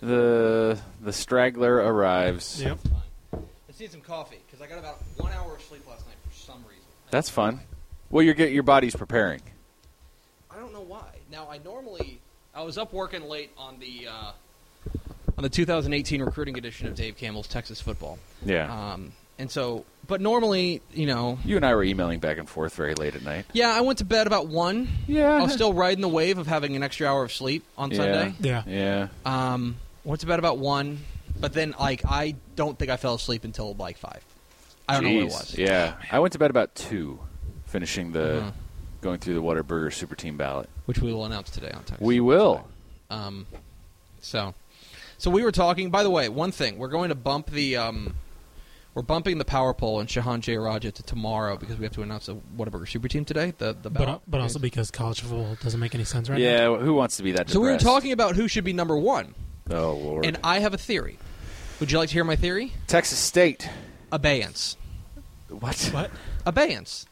the straggler arrives. Yep. Let's need some coffee because I got about 1 hour of sleep last night for some reason. That's fun. Well, your body's preparing. I don't know why. Now, I was up working late on the 2018 recruiting edition of Dave Campbell's Texas Football. Yeah. And so, but normally, you know. You and I were emailing back and forth very late at night. Yeah, I went to bed about 1. Yeah. I was still riding the wave of having an extra hour of sleep on Sunday. Yeah. Went to bed about 1, but then, I don't think I fell asleep until, 5. I don't know what it was. Yeah. I went to bed about 2, finishing going through the Whataburger Super Team ballot. Which we will announce today on Texas. We will. So we were talking. By the way, one thing. We're going to bump the... We're bumping the power poll and Shahan J. Raja to tomorrow because we have to announce the Whataburger Super Team today. But also because college football doesn't make any sense right now. Yeah, who wants to be that depressed? So we were talking about who should be number 1. Oh, Lord. And I have a theory. Would you like to hear my theory? Texas State. Abeyance. What? Abeyance.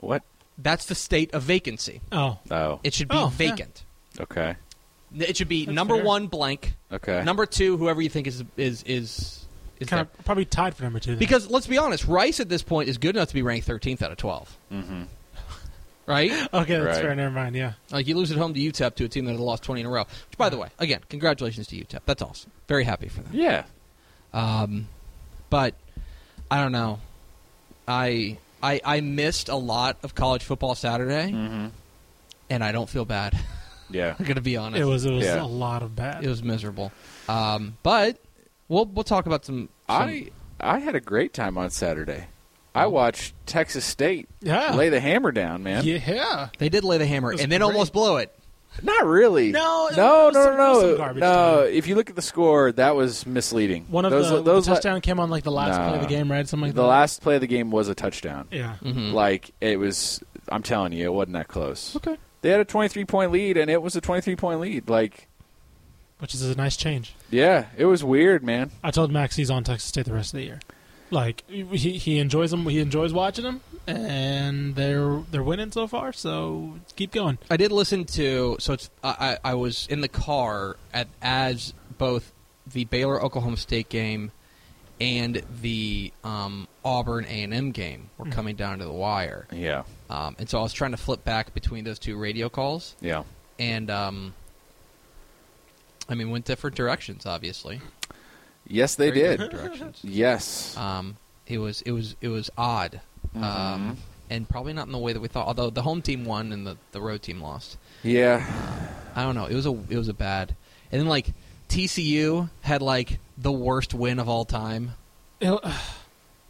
What? That's the state of vacancy. Oh. It should be vacant. Yeah. Okay. It should be number 1 blank. Okay. Number 2, whoever you think is kind of probably tied for number 2. Then. Because, let's be honest, Rice at this point is good enough to be ranked 13th out of 12. Mm-hmm. Right? Okay, that's right. Fair. Never mind, yeah. You lose at home to UTEP, to a team that had lost 20 in a row. Which, by the way, again, congratulations to UTEP. That's awesome. Very happy for them. Yeah. But, I don't know. I missed a lot of college football Saturday, mm-hmm. and I don't feel bad. Yeah. I'm going to be honest. It was a lot of bad. It was miserable. But... We'll talk about some. I had a great time on Saturday. I watched Texas State lay the hammer down, man. Yeah, they did lay the hammer, and then almost blew it. Not really. No. If you look at the score, that was misleading. The touchdown came on the last play of the game, right? Something like that. The last play of the game was a touchdown. Yeah, mm-hmm. It was. I'm telling you, it wasn't that close. Okay, they had a 23-point lead, and it was a 23-point lead. Which is a nice change. Yeah, it was weird, man. I told Max he's on Texas State the rest of the year. He enjoys them. He enjoys watching them, and they're winning so far. So keep going. I did listen to. So I was in the car as both the Baylor Oklahoma State game and the Auburn A&M game were coming down to the wire. Yeah. And so I was trying to flip back between those two radio calls. Yeah. And went different directions, obviously. Yes, they did. Different directions. Yes. It was odd, mm-hmm. And probably not in the way that we thought. Although the home team won and the road team lost. Yeah. I don't know. It was a bad. And then TCU had the worst win of all time.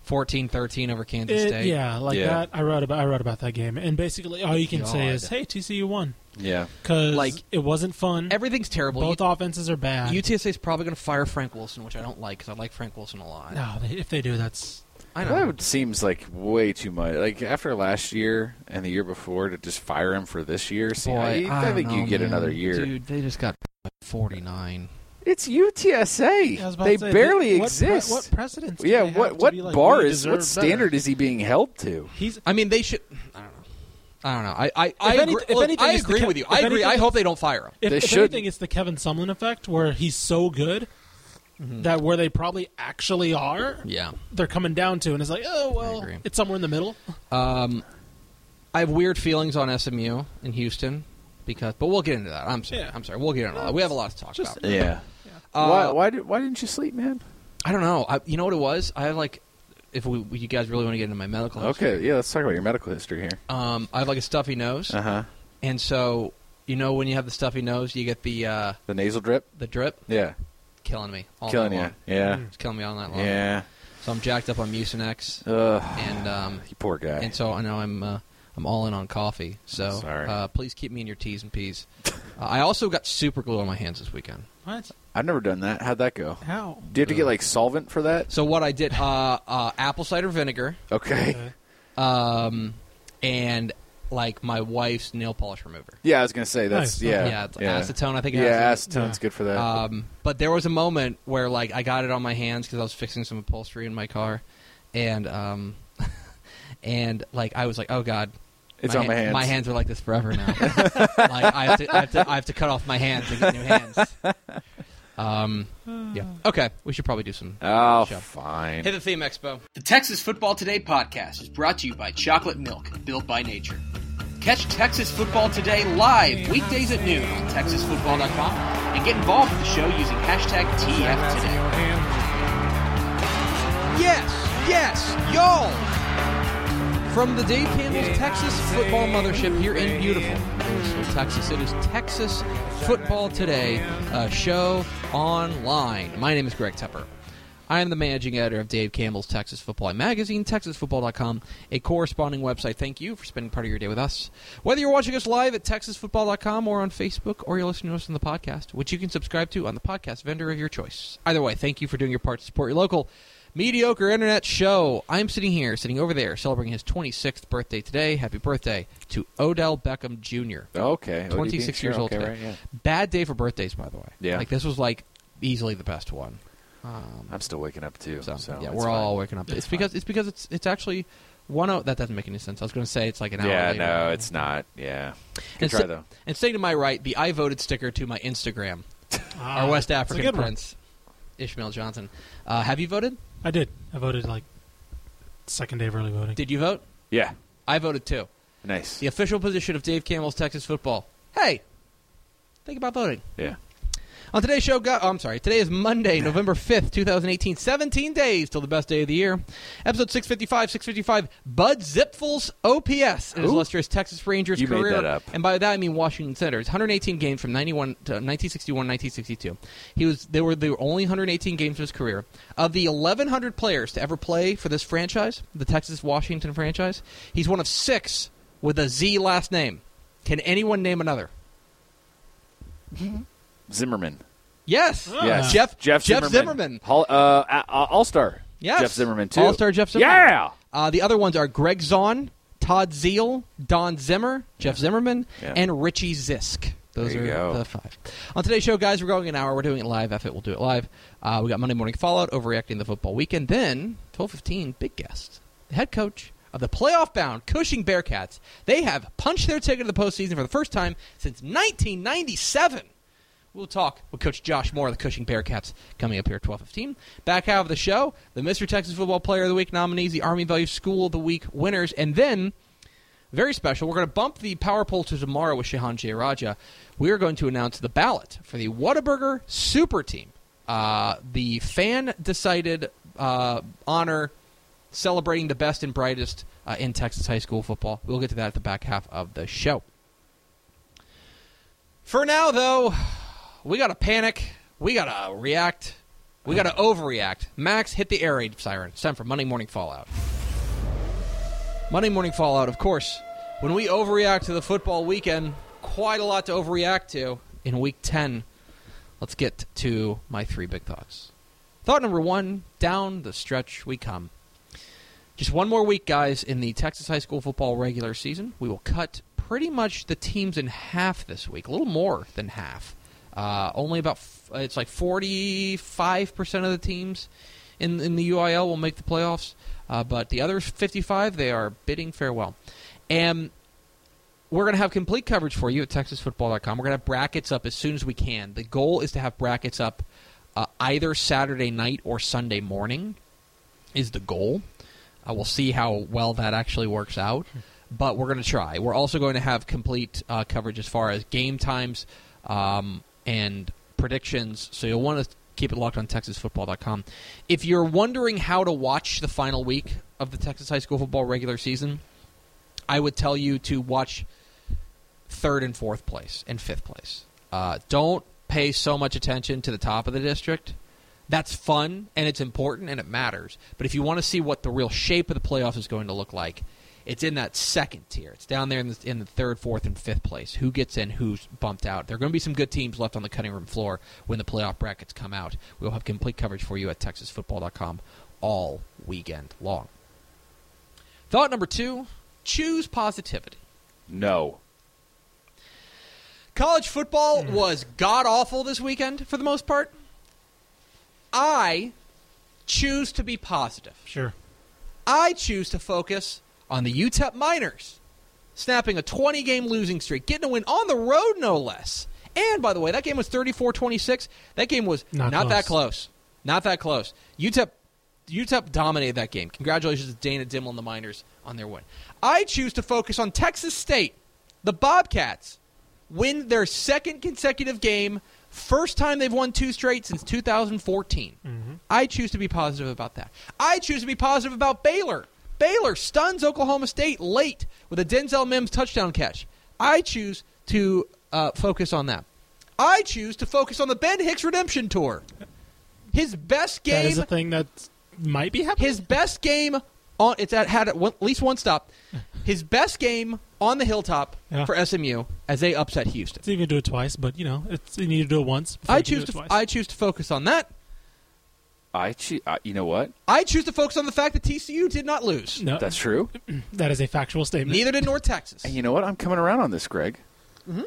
14-13 over Kansas State. Yeah, that. I wrote about that game, and basically all you can say is, "Hey, TCU won." Yeah, because it wasn't fun. Everything's terrible. Both offenses are bad. UTSA's probably going to fire Frank Wilson, which I don't like because I like Frank Wilson a lot. No, if they do, that's I don't. That seems way too much. After last year and the year before, to just fire him for this year. See, I think you get another year, dude. They just got 49. It's UTSA. They barely exist. What precedence? Yeah. What bar is? What standard is he being held to? They should. I don't know. I agree with you. I agree. I hope they don't fire him. If anything, it's the Kevin Sumlin effect where he's so good that where they probably actually are, they're coming down to, and it's it's somewhere in the middle. I have weird feelings on SMU in Houston but we'll get into that. I'm sorry. We'll get into that. We have a lot to talk about. Yeah. Why didn't you sleep, man? I don't know. You know what it was? I had if you guys really want to get into my medical history. Okay, yeah, let's talk about your medical history here. I have a stuffy nose. Uh-huh. And so, when you have the stuffy nose, you get the nasal drip? The drip? Yeah. Killing me all night long. Yeah. It's killing me all night long. Yeah. So I'm jacked up on Mucinex. Ugh. And, you poor guy. And so I know I'm all in on coffee. So sorry. Please keep me in your T's and P's. I also got super glue on my hands this weekend. What? I've never done that. How'd that go? How? Do you have to get solvent for that? So what I did, apple cider vinegar. Okay. And my wife's nail polish remover. Yeah, I was going to say that's nice. Acetone. I think it has acetone's good for that. But there was a moment where I got it on my hands because I was fixing some upholstery in my car, and I was like, oh God. It's on my hands. My hands are like this forever now. I have to cut off my hands and get new hands. Yeah. Okay. We should probably do some. Oh, show. Fine. Hit the theme, Expo. The Texas Football Today podcast is brought to you by Chocolate Milk, built by nature. Catch Texas Football Today live weekdays at noon on TexasFootball.com and get involved with the show using hashtag TFToday. Yes, y'all. From the Dave Campbell's Texas Football Mothership here in beautiful Bristol, Texas, it is Texas Football Today, a show online. My name is Greg Tepper. I am the managing editor of Dave Campbell's Texas Football Magazine, TexasFootball.com, a corresponding website. Thank you for spending part of your day with us. Whether you're watching us live at TexasFootball.com or on Facebook, or you're listening to us on the podcast, which you can subscribe to on the podcast vendor of your choice. Either way, thank you for doing your part to support your local mediocre internet show. I'm sitting here, sitting over there, celebrating his 26th birthday today. Happy birthday to Odell Beckham Jr. Okay. 26 years old today. Right, yeah. Bad day for birthdays, by the way. Yeah. Like, this was, like, easily the best one. I'm still waking up, too. So yeah, we're all waking up. It's because it's actually 1:00. That doesn't make any sense. I was going to say it's like an hour later. Yeah, no, it's not. Yeah. Try, though. And staying to my right, the I voted sticker to my Instagram. Our West African prince, Ishmael Johnson. Have you voted? I did. I voted, like, second day of early voting. Did you vote? Yeah. I voted, too. Nice. The official position of Dave Campbell's Texas Football. Hey, think about voting. Yeah. On today's show, today is Monday, November 5th, 2018, 17 days till the best day of the year. Episode 655, Bud Zipfell's OPS in his illustrious Texas Rangers career. You made that up. And by that I mean Washington Senators. 118 games from 1961 to 1962. They were only 118 games of his career. Of the 1,100 players to ever play for this franchise, the Texas-Washington franchise, he's one of 6 with a Z last name. Can anyone name another? Zimmerman. Yes. Yes. Jeff Zimmerman. All-Star. Yes. Jeff Zimmerman, too. All-Star Jeff Zimmerman. Yeah. The other ones are Greg Zahn, Todd Zeal, Don Zimmer, Jeff Zimmerman, and Richie Zisk. Those are the 5. On today's show, guys, we're going an hour. We're doing it live. We'll do it live. We got Monday Morning Fallout, Overreacting the Football Weekend. Then, 12:15, big guest, the head coach of the playoff-bound Cushing Bearcats. They have punched their ticket to the postseason for the first time since 1997. We'll talk with Coach Josh Moore of the Cushing Bearcats coming up here at 12:15. Back out of the show, the Mr. Texas Football Player of the Week nominees, the Army Value School of the Week winners, and then, very special, we're going to bump the power poll to tomorrow with Shehan J. Raja. We are going to announce the ballot for the Whataburger Super Team, the fan-decided honor celebrating the best and brightest in Texas high school football. We'll get to that at the back half of the show. For now, though, we got to panic. We got to react. We got to overreact. Max, hit the air raid siren. It's time for Monday Morning Fallout. Monday Morning Fallout, of course. When we overreact to the football weekend, quite a lot to overreact to in Week 10. Let's get to my 3 big thoughts. Thought number 1, down the stretch we come. Just one more week, guys, in the Texas high school football regular season. We will cut pretty much the teams in half this week, a little more than half. Only about it's like 45% of the teams in the UIL will make the playoffs, but the other 55, they are bidding farewell. And we're going to have complete coverage for you at TexasFootball.com. We're going to have brackets up as soon as we can. The goal is to have brackets up either Saturday night or Sunday morning is the goal. We'll see how well that actually works out, but we're going to try. We're also going to have complete coverage as far as game times, and predictions, so you'll want to keep it locked on TexasFootball.com. If you're wondering how to watch the final week of the Texas high school football regular season, I would tell you to watch 3rd and 4th place and 5th place. Don't pay so much attention to the top of the district. That's fun, and it's important, and it matters. But if you want to see what the real shape of the playoffs is going to look like, it's in that second tier. It's down there in the 3rd, 4th, and 5th place. Who gets in, who's bumped out. There are going to be some good teams left on the cutting room floor when the playoff brackets come out. We'll have complete coverage for you at TexasFootball.com all weekend long. Thought number 2, choose positivity. No. College football was god-awful this weekend for the most part. I choose to be positive. Sure. I choose to focus on the UTEP Miners, snapping a 20-game losing streak, getting a win on the road, no less, And, by the way, that game was 34-26. That game was not that close. UTEP dominated that game. Congratulations to Dana Dimmel and the Miners on their win. I choose to focus on Texas State. The Bobcats win their second consecutive game, first time they've won two straight since 2014. Mm-hmm. I choose to be positive about that. I choose to be positive about Baylor. Baylor stuns Oklahoma State late with a Denzel Mims touchdown catch. I choose to focus on that. I choose to focus on the Ben Hicks redemption tour. His best game. That is a thing that might be happening. His best game on at least one stop. His best game on the Hilltop for SMU as they upset Houston. Didn't even do it twice, but you need to do it once. I choose to focus on that. You know what? I choose to focus on the fact that TCU did not lose. No, that's true. That is a factual statement. Neither did North Texas. And you know what? I'm coming around on this, Greg. Mm-hmm.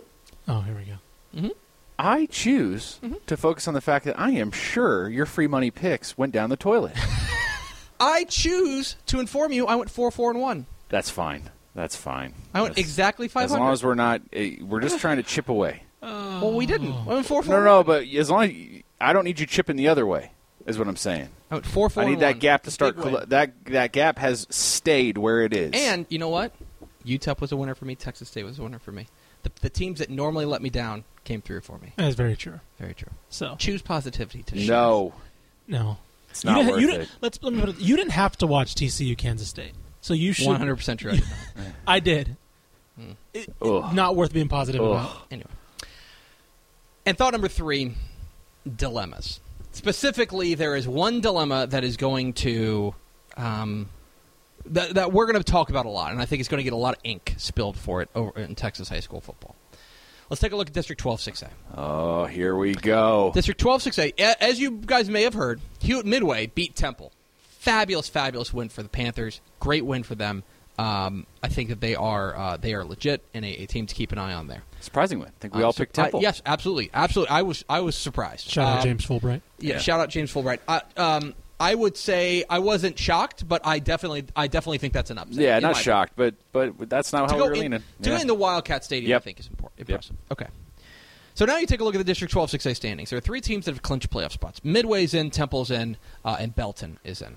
Oh, here we go. Mm-hmm. I choose to focus on the fact that I am sure your free money picks went down the toilet. I choose to inform you I went 4-4-1. That's fine. I went exactly 500. As long as we're just trying to chip away. Well, we didn't. I went 4-4. No, but as long as I don't need you chipping the other way. Is what I'm saying. I went 4-4. I need that gap to start. That gap has stayed where it is. And you know what? UTEP was a winner for me. Texas State was a winner for me. The teams that normally let me down came through for me. That's very true. Very true. So choose positivity. No. It's not worth it. Let me put it. You didn't have to watch TCU Kansas State, so you should. 100% true. I did. Not worth being positive about. Anyway. And thought number 3: dilemmas. Specifically, there is one dilemma that is going to that we're going to talk about a lot, and I think it's going to get a lot of ink spilled for it over in Texas high school football. Let's take a look at District 12-6A. Oh, here we go. District 12-6A. As you guys may have heard, Hewitt Midway beat Temple. Fabulous, fabulous win for the Panthers. Great win for them. I think that they are legit and a team to keep an eye on there. Surprising win. I think we all picked Temple. Yes, absolutely. I was surprised. Shout out James Fulbright. Yeah, shout out James Fulbright. I would say I wasn't shocked, but I definitely think that's an upset. Yeah, not shocked, but that's not how we're leaning. Doing the Wildcat Stadium, I think, is important. Impressive. Yep. Okay. So now you take a look at the District 12-6A standings. There are 3 teams that have clinched playoff spots. Midway's in, Temple's in, and Belton is in.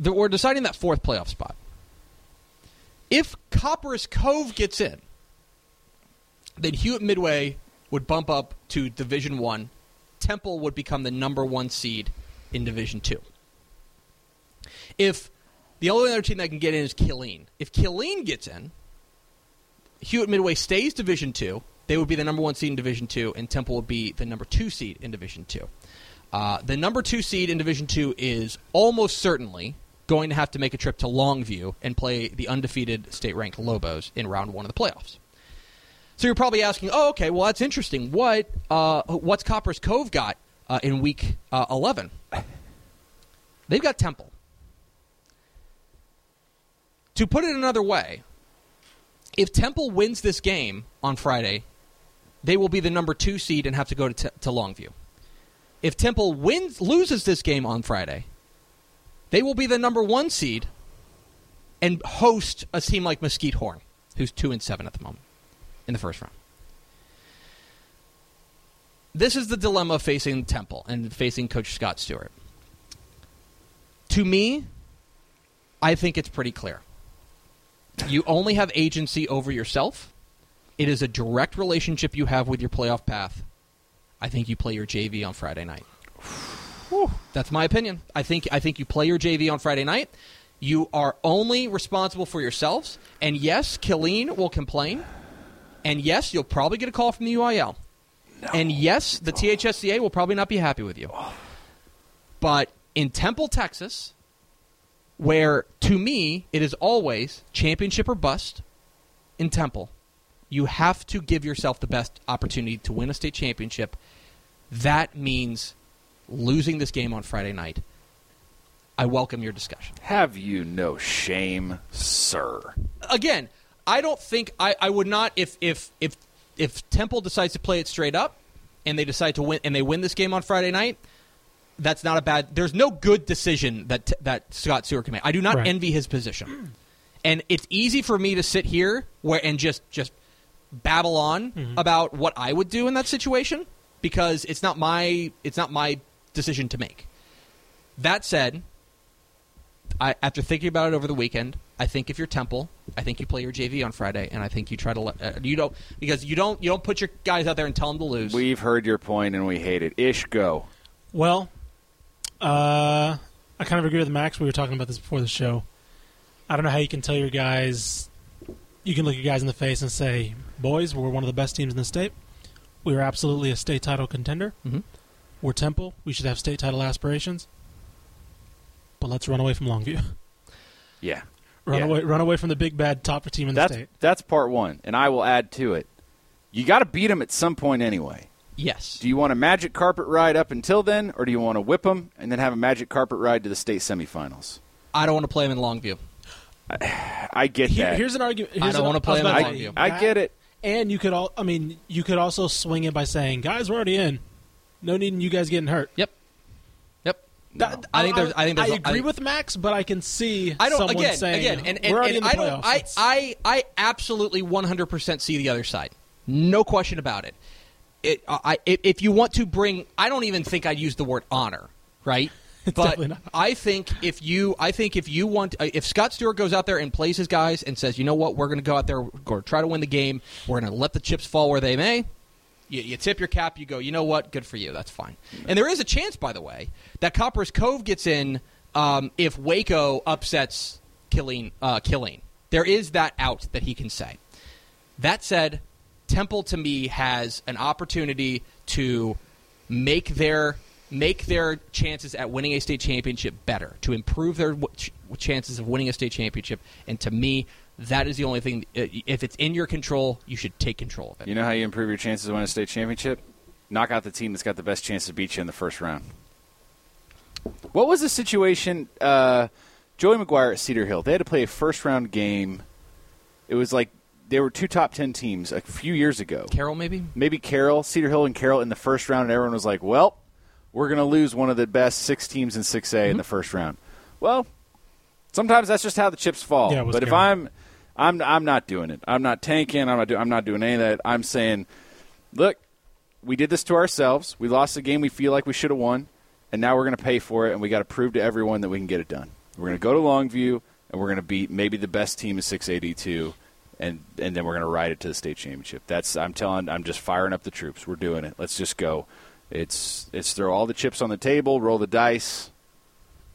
We're deciding that 4th playoff spot. If Copperas Cove gets in, then Hewitt Midway would bump up to Division 1. Temple would become the number 1 seed in Division 2. If the only other team that can get in is Killeen. If Killeen gets in, Hewitt Midway stays Division 2. They would be the number 1 seed in Division 2, and Temple would be the number 2 seed in Division 2. The number 2 seed in Division 2 is almost certainly going to have to make a trip to Longview and play the undefeated state-ranked Lobos in round 1 of the playoffs. So you're probably asking, oh, okay, well, that's interesting. What's Copperas Cove got in Week 11? They've got Temple. To put it another way, if Temple wins this game on Friday, they will be the number 2 seed and have to go to Longview. If Temple loses this game on Friday, they will be the number 1 seed and host a team like Mesquite Horn, who's 2-7 at the moment in the first round. This is the dilemma facing Temple and facing Coach Scott Stewart. To me, I think it's pretty clear. You only have agency over yourself. It is a direct relationship you have with your playoff path. I think you play your JV on Friday night. Whew. That's my opinion. I think you play your JV on Friday night. You are only responsible for yourselves. And yes, Killeen will complain. And yes, you'll probably get a call from the UIL. No. And yes, the THSCA will probably not be happy with you. But in Temple, Texas, where to me it is always championship or bust in Temple, you have to give yourself the best opportunity to win a state championship. That means losing this game on Friday night. I welcome your discussion. Have you no shame, sir? Again, I don't think I would not if Temple decides to play it straight up and they decide to win and they win this game on Friday night. That's not a bad. There's no good decision that Scott Stewart can make. I do not envy his position, and it's easy for me to sit here and just babble on about what I would do in that situation because it's not my decision to make. That said, after thinking about it over the weekend, I think if you're Temple, I think you play your JV on Friday, and I think you try to you don't put your guys out there and tell them to lose. We've heard your point and we hate it. Ish, go. Well, I kind of agree with Max. We were talking about this before the show. I don't know how you can tell your guys. You can look your guys in the face and say, "Boys, we're one of the best teams in the state. We are absolutely a state title contender. Mm-hmm. We're Temple. We should have state title aspirations. But let's run away from Longview." Yeah. Run away from the big bad top team in the state. That's part one, and I will add to it. You got to beat them at some point anyway. Yes. Do you want a magic carpet ride up until then, or do you want to whip them and then have a magic carpet ride to the state semifinals? I don't want to play them in Longview. I get that. Here's an argument. I don't want to play them in Longview. I get it. And you could also swing it by saying, "Guys, we're already in. No need in you guys getting hurt." Yep. No. I agree with Max, but I can see I absolutely 100% see the other side. No question about it. If you want to bring, I don't even think I'd use the word honor, right? But I think if Scott Stewart goes out there and plays his guys and says, "You know what, we're going to go out there, or try to win the game. We're going to let the chips fall where they may." You tip your cap, you go, "You know what? Good for you. That's fine." And there is a chance, by the way, that Copper's Cove gets in if Waco upsets Killeen. There is that out that he can say. That said, Temple to me has an opportunity to make their chances at winning a state championship better, to improve their chances of winning a state championship, and to me, that is the only thing. If it's in your control, you should take control of it. You know how you improve your chances of winning a state championship? Knock out the team that's got the best chance to beat you in the first round. What was the situation? Joey McGuire at Cedar Hill. They had to play a first-round game. It was like they were two top 10 teams a few years ago. Carroll, maybe? Maybe Carroll. Cedar Hill and Carroll in the first round, and everyone was like, "Well, we're going to lose one of the best six teams in 6A in the first round." Well, sometimes that's just how the chips fall. Yeah, but if I'm not doing it. I'm not tanking. I'm not doing any of that. I'm saying, look, we did this to ourselves. We lost the game we feel like we should have won, and now we're going to pay for it, and we got to prove to everyone that we can get it done. We're going to go to Longview, and we're going to beat maybe the best team in 682, and then we're going to ride it to the state championship. I'm just firing up the troops. We're doing it. Let's just go. It's throw all the chips on the table, roll the dice.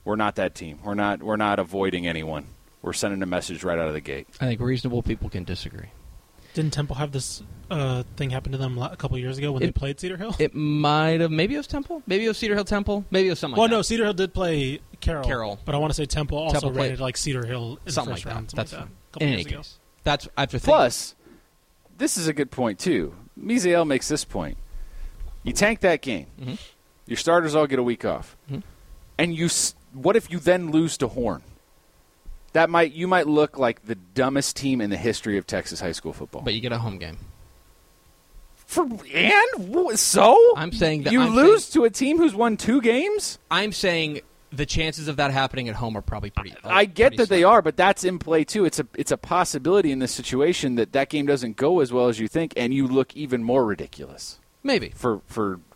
We're not that team. We're not avoiding anyone. We're sending a message right out of the gate. I think reasonable people can disagree. Didn't Temple have this thing happen to them a couple years ago when they played Cedar Hill? It might have. Maybe it was Temple. Maybe it was Cedar Hill Temple. Maybe it was something like that. Well, no, Cedar Hill did play Carroll. But I want to say Temple also rated like Cedar Hill in the first round. Something like that. In any case. That's after thinking. Plus, this is a good point, too. Miziel makes this point. You tank that game. Mm-hmm. Your starters all get a week off. Mm-hmm. And what if you then lose to Horn? You might look like the dumbest team in the history of Texas high school football. But you get a home game. I'm saying that you lose to a team who's won 2 games? I'm saying the chances of that happening at home are probably pretty. I get pretty that slim. They are, but that's in play too. It's a possibility in this situation that game doesn't go as well as you think, and you look even more ridiculous. Maybe for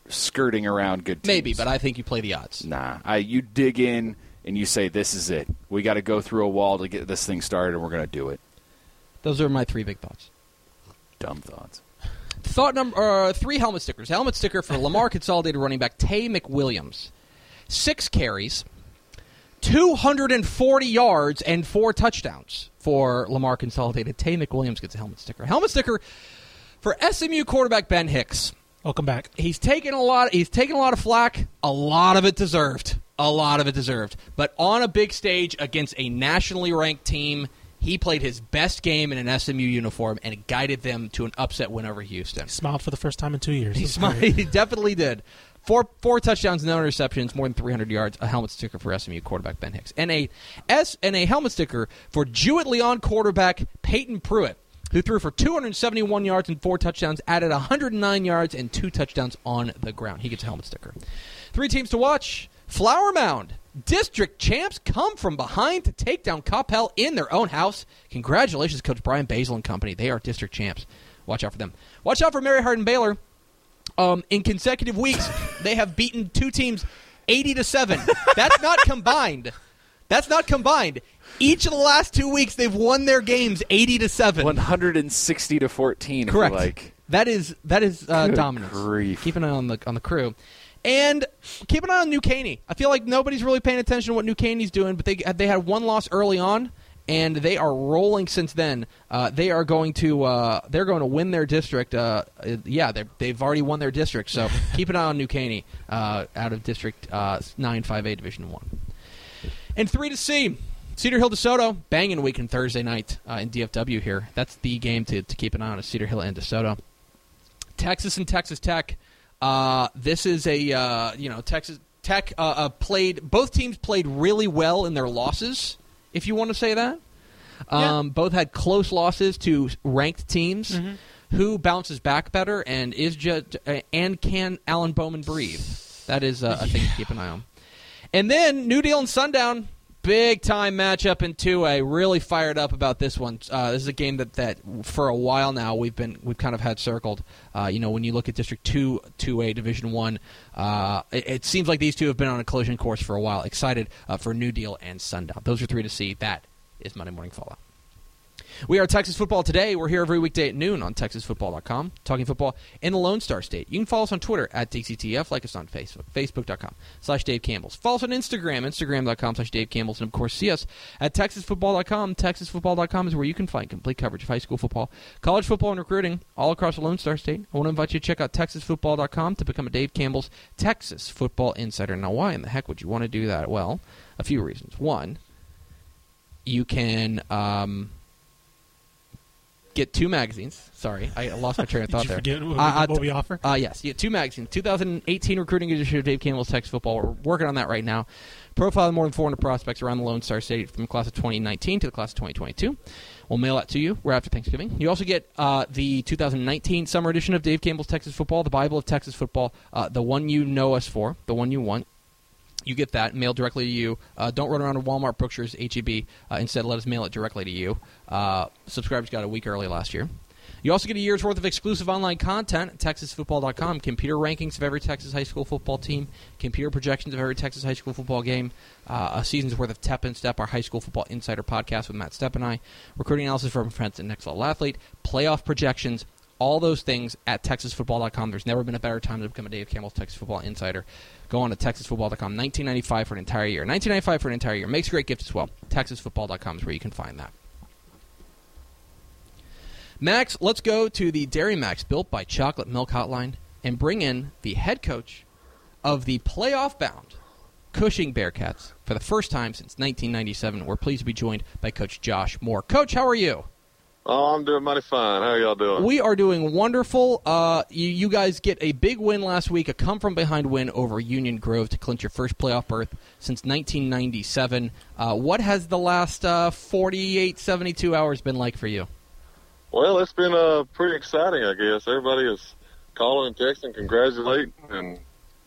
skirting around good teams. Maybe, but I think you play the odds. Nah, you dig in. And you say, this is it. We got to go through a wall to get this thing started, and we're going to do it. Those are my 3 big thoughts. Dumb thoughts. Thought number 3, helmet stickers. Helmet sticker for Lamar Consolidated running back Tay McWilliams. 6 carries, 240 yards, and 4 touchdowns for Lamar Consolidated. Tay McWilliams gets a helmet sticker. Helmet sticker for SMU quarterback Ben Hicks. Welcome back. He's taken a lot of flack. A lot of it deserved. But on a big stage against a nationally ranked team, he played his best game in an SMU uniform and guided them to an upset win over Houston. He smiled for the first time in 2 years. He definitely did. 4 touchdowns, no interceptions, more than 300 yards, a helmet sticker for SMU quarterback Ben Hicks. And a helmet sticker for Jewett-Leon quarterback Peyton Pruitt, who threw for 271 yards and 4 touchdowns, added 109 yards and 2 touchdowns on the ground. He gets a helmet sticker. 3 teams to watch. Flower Mound, district champs come from behind to take down Coppell in their own house. Congratulations, Coach Brian Basil and company. They are district champs. Watch out for them. Watch out for Mary Hardin Baylor. In consecutive weeks, they have beaten two teams 80-7. That's not combined. That's not combined. Each of the last 2 weeks, they've won their games 80-7. 160-14. Correct. Like. That is dominance. Grief. Keep an eye on the crew, and keep an eye on New Caney. I feel like nobody's really paying attention to what New Caney's doing, but they had one loss early on, and they are rolling since then. They are going to win their district. They've already won their district. So keep an eye on New Caney out of District 9-5A Division 1 and 3-C. Cedar Hill DeSoto, banging weekend Thursday night in DFW here. That's the game to keep an eye on, is Cedar Hill and DeSoto. Texas and Texas Tech. This is a Texas Tech played. Both teams played really well in their losses, if you want to say that. Yeah. Both had close losses to ranked teams. Mm-hmm. Who bounces back better, and can Alan Bowman breathe? That is a thing to keep an eye on. And then New Deal and Sundown. Big-time matchup in 2A. Really fired up about this one. This is a game that for a while now we've kind of had circled. When you look at District 2, 2A Division 1, it seems like these two have been on a collision course for a while. Excited for New Deal and Sundown. Those are 3-C. That is Monday Morning Fallout. We are Texas Football Today. We're here every weekday at noon on TexasFootball.com, talking football in the Lone Star State. You can follow us on Twitter at DCTF, like us on Facebook, Facebook.com/Dave Campbell's. Follow us on Instagram, Instagram.com/Dave Campbell's, and of course see us at TexasFootball.com. TexasFootball.com is where you can find complete coverage of high school football, college football, and recruiting all across the Lone Star State. I want to invite you to check out TexasFootball.com to become a Dave Campbell's Texas Football Insider. Now, why in the heck would you want to do that? Well, a few reasons. One, you can... get two magazines. Sorry, I lost my train of thought there. Did you forget what we offer? Yes, you get two magazines. 2018 recruiting edition of Dave Campbell's Texas Football. We're working on that right now. Profile more than 400 prospects around the Lone Star State from the class of 2019 to the class of 2022. We'll mail that to you right after Thanksgiving. You also get the 2019 summer edition of Dave Campbell's Texas Football, the Bible of Texas football, the one you know us for, the one you want. You get that mailed directly to you. Don't run around to Walmart, Brookshire's, HEB. Instead, let us mail it directly to you. Subscribers got a week early last year. You also get a year's worth of exclusive online content at TexasFootball.com. Computer rankings of every Texas high school football team. Computer projections of every Texas high school football game. A season's worth of Tep and Step, our high school football insider podcast with Matt Stepp and I. Recruiting analysis from friends and Next Level Athlete. Playoff projections. All those things at TexasFootball.com. There's never been a better time to become a Dave Campbell's Texas Football Insider. Go on to TexasFootball.com. $19.95 for an entire year. $19.95 for an entire year. Makes a great gift as well. TexasFootball.com is where you can find that. Max, let's go to the Dairy Max Built by Chocolate Milk Hotline and bring in the head coach of the playoff-bound Cushing Bearcats for the first time since 1997. We're pleased to be joined by Coach Josh Moore. Coach, how are you? Oh, I'm doing mighty fine. How are y'all doing? We are doing wonderful. You guys get a big win last week, a come-from-behind win over Union Grove to clinch your first playoff berth since 1997. What has the last 48, 72 hours been like for you? Well, it's been pretty exciting, I guess. Everybody is calling, texting, congratulating, and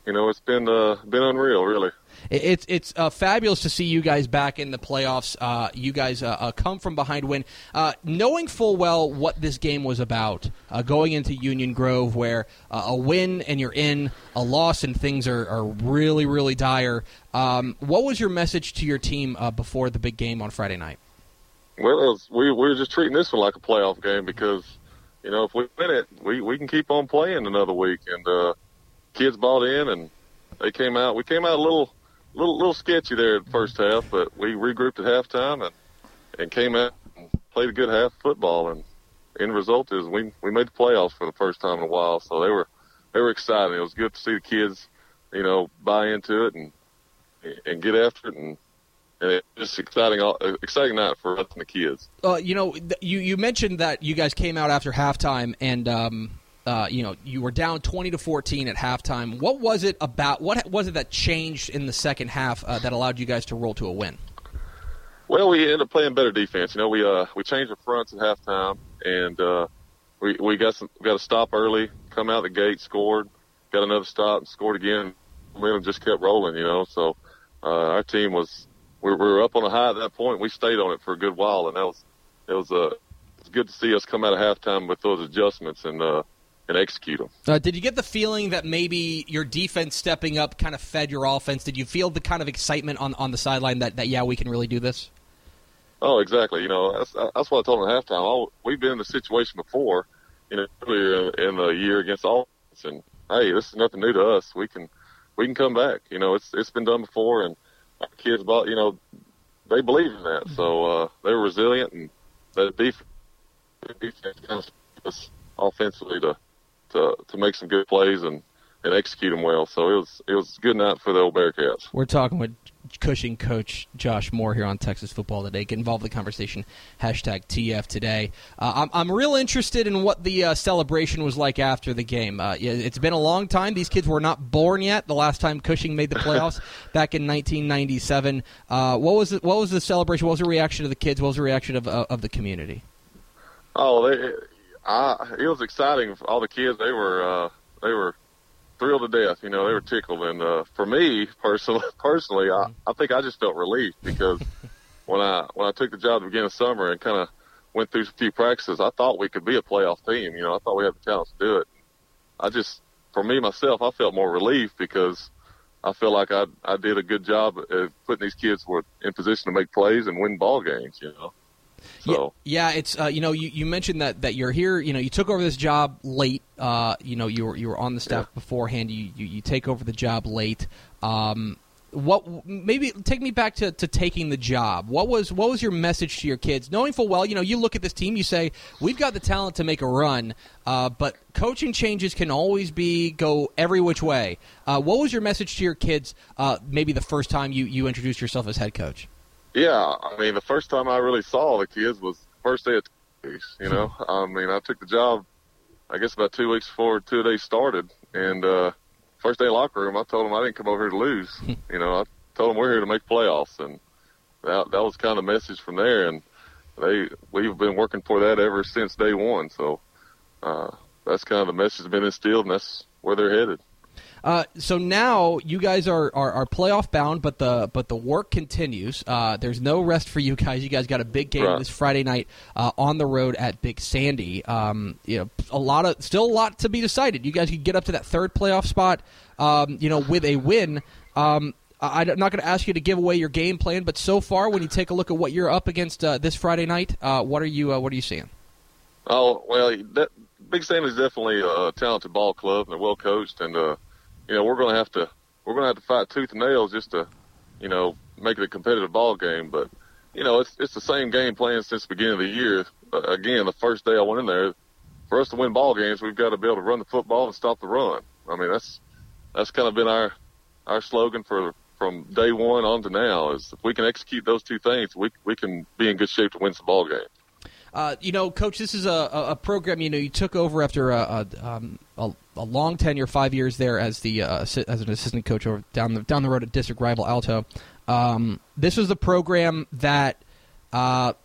it's been unreal, really. It's fabulous to see you guys back in the playoffs. You guys come from behind win. Knowing full well what this game was about, going into Union Grove where a win and you're in, a loss and things are really, really dire. What was your message to your team before the big game on Friday night? Well, we were just treating this one like a playoff game because, if we win it, we can keep on playing another week. And kids bought in and they came out. We came out a little sketchy there at the first half, but we regrouped at halftime and came out and played a good half of football. And the end result is we made the playoffs for the first time in a while. So they were excited. It was good to see the kids, buy into it and get after it. And it's just exciting night for us and the kids. You mentioned that you guys came out after halftime and you were down 20-14 at halftime. What was it that changed in the second half that allowed you guys to roll to a win? Well, we ended up playing better defense. We changed the fronts at halftime, and we got a stop early, come out the gate, scored, got another stop, and scored again. Momentum just kept rolling, So our team we were up on a high at that point. We stayed on it for a good while, and that was it's good to see us come out of halftime with those adjustments and execute them. Did you get the feeling that maybe your defense stepping up kind of fed your offense? Did you feel the kind of excitement on the sideline that yeah, we can really do this? Oh, exactly. You know, that's what I told them at halftime. We've been in the situation before, you know, earlier in the year against offense, and hey, this is nothing new to us. We can come back. You know, it's been done before, and our kids, you know, they believe in that. So they're resilient, and that defense kind of us offensively to make some good plays and execute them well. So it was a good night for the old Bearcats. We're talking with Cushing coach Josh Moore here on Texas Football Today. Get involved in the conversation, #TFToday. I'm real interested in what the celebration was like after the game. It's been a long time. These kids were not born yet the last time Cushing made the playoffs back in 1997. What was the celebration? What was the reaction of the kids? What was the reaction of the community? Oh, it was exciting for all the kids. They were thrilled to death, you know. They were tickled, and for me personally, I think I just felt relief because when I took the job at the beginning of summer and kind of went through a few practices, I thought we could be a playoff team. You know, I thought we had the talent to do it. For myself, I felt more relief because I felt like I did a good job of putting these kids were in position to make plays and win ball games. You know. So. Yeah, it's you know, you mentioned that you're here. You know, you took over this job late. You know, you were on the staff beforehand. You take over the job late. What maybe take me back to taking the job. What was your message to your kids? Knowing full well, you know, you look at this team, you say we've got the talent to make a run, but coaching changes can always go every which way. What was your message to your kids? Maybe the first time you introduced yourself as head coach. Yeah, I mean, the first time I really saw the kids was the first day of 2 days, you know. I mean, I took the job, I guess, about 2 weeks before 2 days started. And first day locker room, I told them I didn't come over here to lose. You know, I told them we're here to make playoffs. And that was kind of the message from there. And we've been working for that ever since day one. So that's kind of the message that's been instilled, and that's where they're headed. So now you guys are playoff bound, but the work continues. There's no rest for you guys. You guys got a big game this Friday night on the road at Big Sandy. You know, still a lot to be decided. You guys could get up to that third playoff spot. You know, with a win. I'm not going to ask you to give away your game plan, but so far, when you take a look at what you're up against this Friday night, what are you seeing? Oh well, Big Sandy is definitely a talented ball club, and they're well coached, and you know, we're gonna have to fight tooth and nail just to, you know, make it a competitive ball game. But you know, it's the same game plan since the beginning of the year. But again, the first day I went in there, for us to win ball games, we've got to be able to run the football and stop the run. I mean, that's kind of been our slogan from day one on to now. Is if we can execute those two things, we can be in good shape to win some ball games. You know, Coach, this is a program, you know, you took over after a long tenure, 5 years there as an assistant coach over down the road at district rival Alto. This was the program that,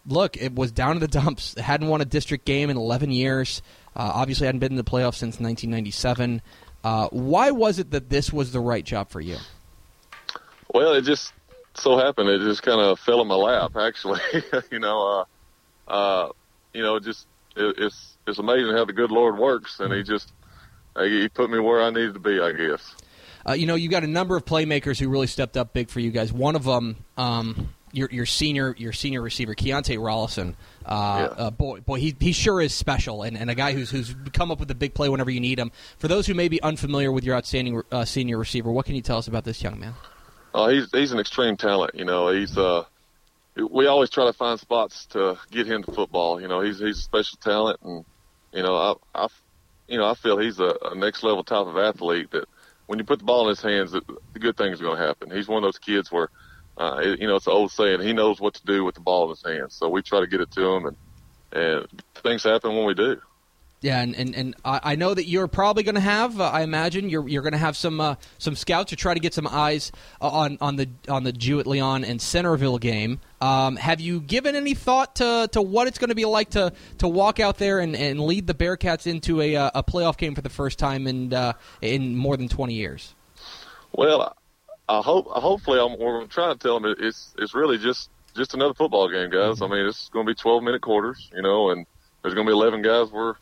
look, it was down in the dumps. It hadn't won a district game in 11 years. Obviously hadn't been in the playoffs since 1997. Why was it that this was the right job for you? Well, it just so happened. It just kind of fell in my lap, actually. You know, you know, just it's amazing how the good Lord works, and he put me where I needed to be, I guess. You know, you got a number of playmakers who really stepped up big for you guys. One of them, your senior receiver, Keontae Rollison. Boy, he sure is special, and a guy who's come up with a big play whenever you need him. For those who may be unfamiliar with your outstanding senior receiver, what can you tell us about this young man? He's an extreme talent. You know, we always try to find spots to get him to football. You know, he's a special talent, and you know, I feel he's a next level type of athlete that when you put the ball in his hands, the good things are going to happen. He's one of those kids where, you know, it's an old saying, he knows what to do with the ball in his hands. So we try to get it to him, and things happen when we do. Yeah, and I know that you're probably going to have, I imagine, you're going to have some scouts to try to get some eyes on the Jewett Leon and Centerville game. Have you given any thought to what it's going to be like to walk out there and lead the Bearcats into a playoff game for the first time in more than 20 years? Well, we're going to try to tell them it's really just another football game, guys. Mm-hmm. I mean, it's going to be 12-minute quarters, you know, and there's going to be 11 guys we're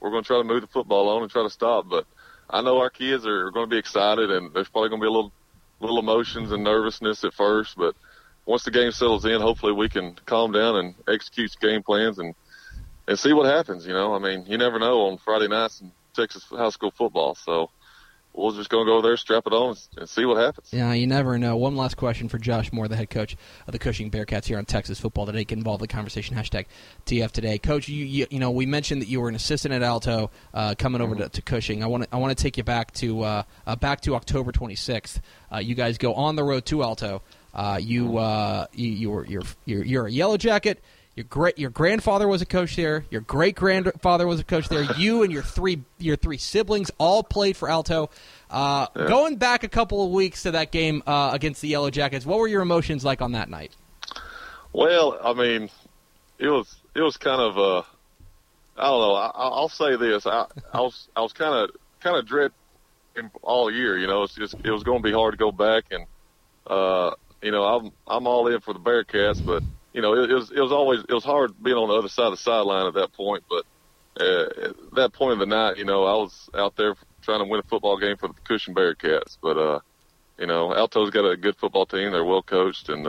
going to try to move the football on and try to stop. But I know our kids are going to be excited, and there's probably going to be a little emotions and nervousness at first. But once the game settles in, hopefully we can calm down and execute game plans and see what happens. You know, I mean, you never know on Friday nights in Texas high school football. So we're just going to go there, strap it on, and see what happens. Yeah, you never know. One last question for Josh Moore, the head coach of the Cushing Bearcats here on Texas Football Today. Get involved in the conversation, # TF Today. Coach, you know, we mentioned that you were an assistant at Alto coming over to Cushing. I want to take you back to October 26th. You guys go on the road to Alto. You're a Yellow Jacket. Your grandfather was a coach there. Your great-grandfather was a coach there. You and your three siblings all played for Alto. Yeah. Going back a couple of weeks to that game against the Yellow Jackets, what were your emotions like on that night? Well, I mean, it was kind of I don't know. I'll say this: I was kind of dreading all year. You know, it was going to be hard to go back, and you know, I'm all in for the Bearcats, but. You know, it was hard being on the other side of the sideline at that point. But at that point of the night, you know, I was out there trying to win a football game for the Cushing Bearcats. But you know, Alto's got a good football team; they're well coached, and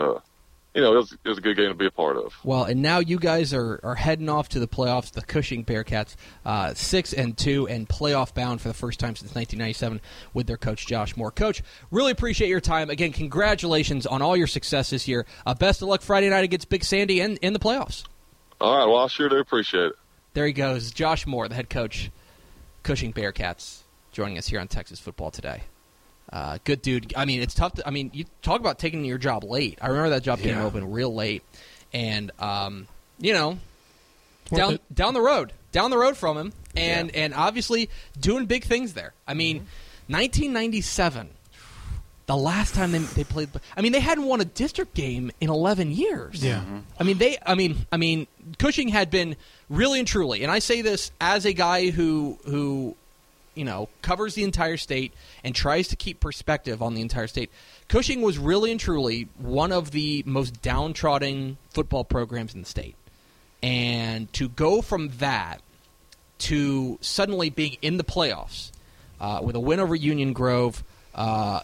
you know, it was a good game to be a part of. Well, and now you guys are heading off to the playoffs. The Cushing Bearcats, 6-2, and playoff bound for the first time since 1997 with their coach Josh Moore. Coach, really appreciate your time. Again, congratulations on all your success this year. Best of luck Friday night against Big Sandy and in the playoffs. All right, well, I sure do appreciate it. There he goes, Josh Moore, the head coach, Cushing Bearcats, joining us here on Texas Football Today. Good dude. I mean, it's tough. I mean, you talk about taking your job late. I remember that job being open real late, and you know, down the road from him, and and obviously doing big things there. I mean, 1997, the last time they played. I mean, they hadn't won a district game in 11 years. Yeah. I mean, I mean, Cushing had been really and truly, and I say this as a guy who. You know, covers the entire state and tries to keep perspective on the entire state. Cushing was really and truly one of the most downtrodden football programs in the state. And to go from that to suddenly being in the playoffs with a win over Union Grove,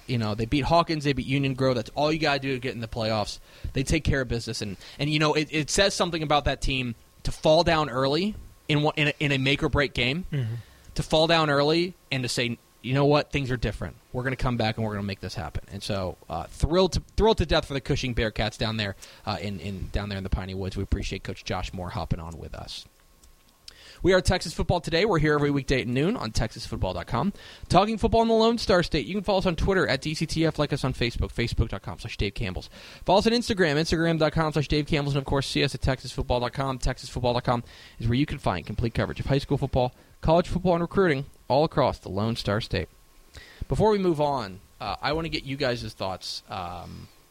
you know, they beat Hawkins, they beat Union Grove. That's all you got to do to get in the playoffs. They take care of business. And you know, it says something about that team to fall down early in a make-or-break game. Mm-hmm. To fall down early and to say, you know what, things are different. We're going to come back and we're going to make this happen. And so, thrilled to death for the Cushing Bearcats down there in the Piney Woods. We appreciate Coach Josh Moore hopping on with us. We are Texas Football Today. We're here every weekday at noon on TexasFootball.com. Talking football in the Lone Star State. You can follow us on Twitter at DCTF. Like us on Facebook, Facebook.com/DaveCampbells. Follow us on Instagram, Instagram.com/DaveCampbells. And, of course, see us at TexasFootball.com. TexasFootball.com is where you can find complete coverage of high school football, college football, and recruiting all across the Lone Star State. Before we move on, I want to get you guys' thoughts.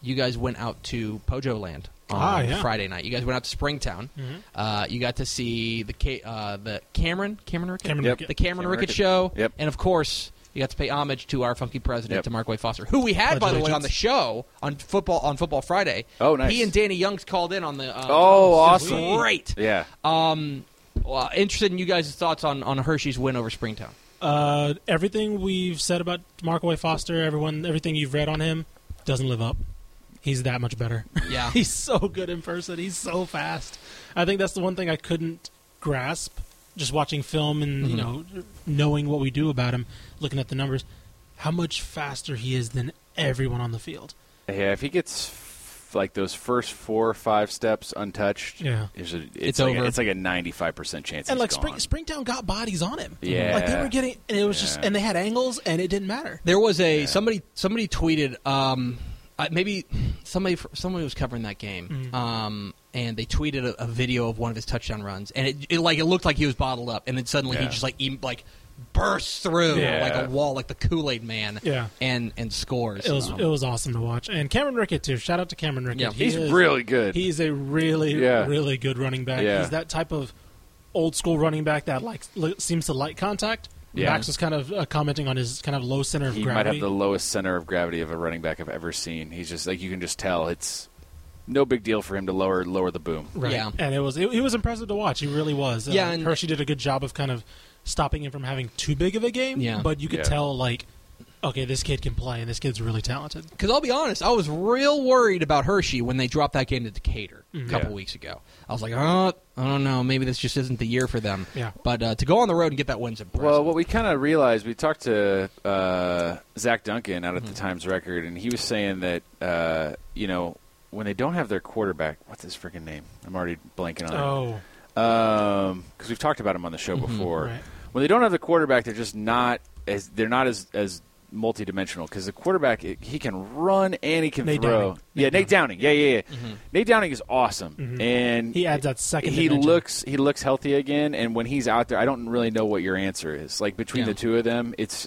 You guys went out to Pojo Land on Friday night. You guys went out to Springtown. Mm-hmm. You got to see the Cameron Rickett show. Yep. And, of course, you got to pay homage to our funky president, to Mark Way Foster, who we had, by the way, on the show on Football Friday. Oh, nice. He and Danny Youngs called in on the awesome. Great. Yeah. Well, interested in you guys' thoughts on Hershey's win over Springtown. Everything we've said about Mark Way Foster, everything you've read on him, doesn't live up. He's that much better. Yeah. He's so good in person. He's so fast. I think that's the one thing I couldn't grasp, just watching film and you know, knowing what we do about him, looking at the numbers, how much faster he is than everyone on the field. Yeah, if he gets like those first 4 or 5 steps untouched, it's like over. It's like a 95% chance. And like Springtown got bodies on him. Yeah, like they were getting, and it was just, and they had angles, and it didn't matter. There was a somebody tweeted, maybe somebody was covering that game, and they tweeted a video of one of his touchdown runs, and it looked like he was bottled up, and then suddenly he just like bursts through like a wall, like the Kool-Aid Man, and scores. It was awesome to watch. And Cameron Rickett, too. Shout out to Cameron Rickett. Yeah, he's really good. He's a really, really good running back. Yeah. He's that type of old-school running back that seems to like contact. Yeah. Max was kind of commenting on his kind of low center of gravity. He might have the lowest center of gravity of a running back I've ever seen. He's just like, you can just tell it's – no big deal for him to lower the boom. Right. Yeah. And it was impressive to watch. He really was. Yeah, and Hershey did a good job of kind of stopping him from having too big of a game. Yeah. But you could tell, like, okay, this kid can play, and this kid's really talented. Because I'll be honest, I was real worried about Hershey when they dropped that game to Decatur a couple weeks ago. I was like, oh, I don't know, maybe this just isn't the year for them. Yeah. But to go on the road and get that win's impressive. Well, what we kind of realized, we talked to Zach Duncan out at the Times Record, and he was saying that, when they don't have their quarterback, what's his freaking name? I'm already blanking on it. Oh. Because we've talked about him on the show before. Right. When they don't have the quarterback, they're just not as multidimensional, because the quarterback, he can run and he can throw. Downing. Nate Downing. Yeah. Mm-hmm. Nate Downing is awesome, and he adds that second. He looks healthy again, and when he's out there, I don't really know what your answer is. Like between the two of them, it's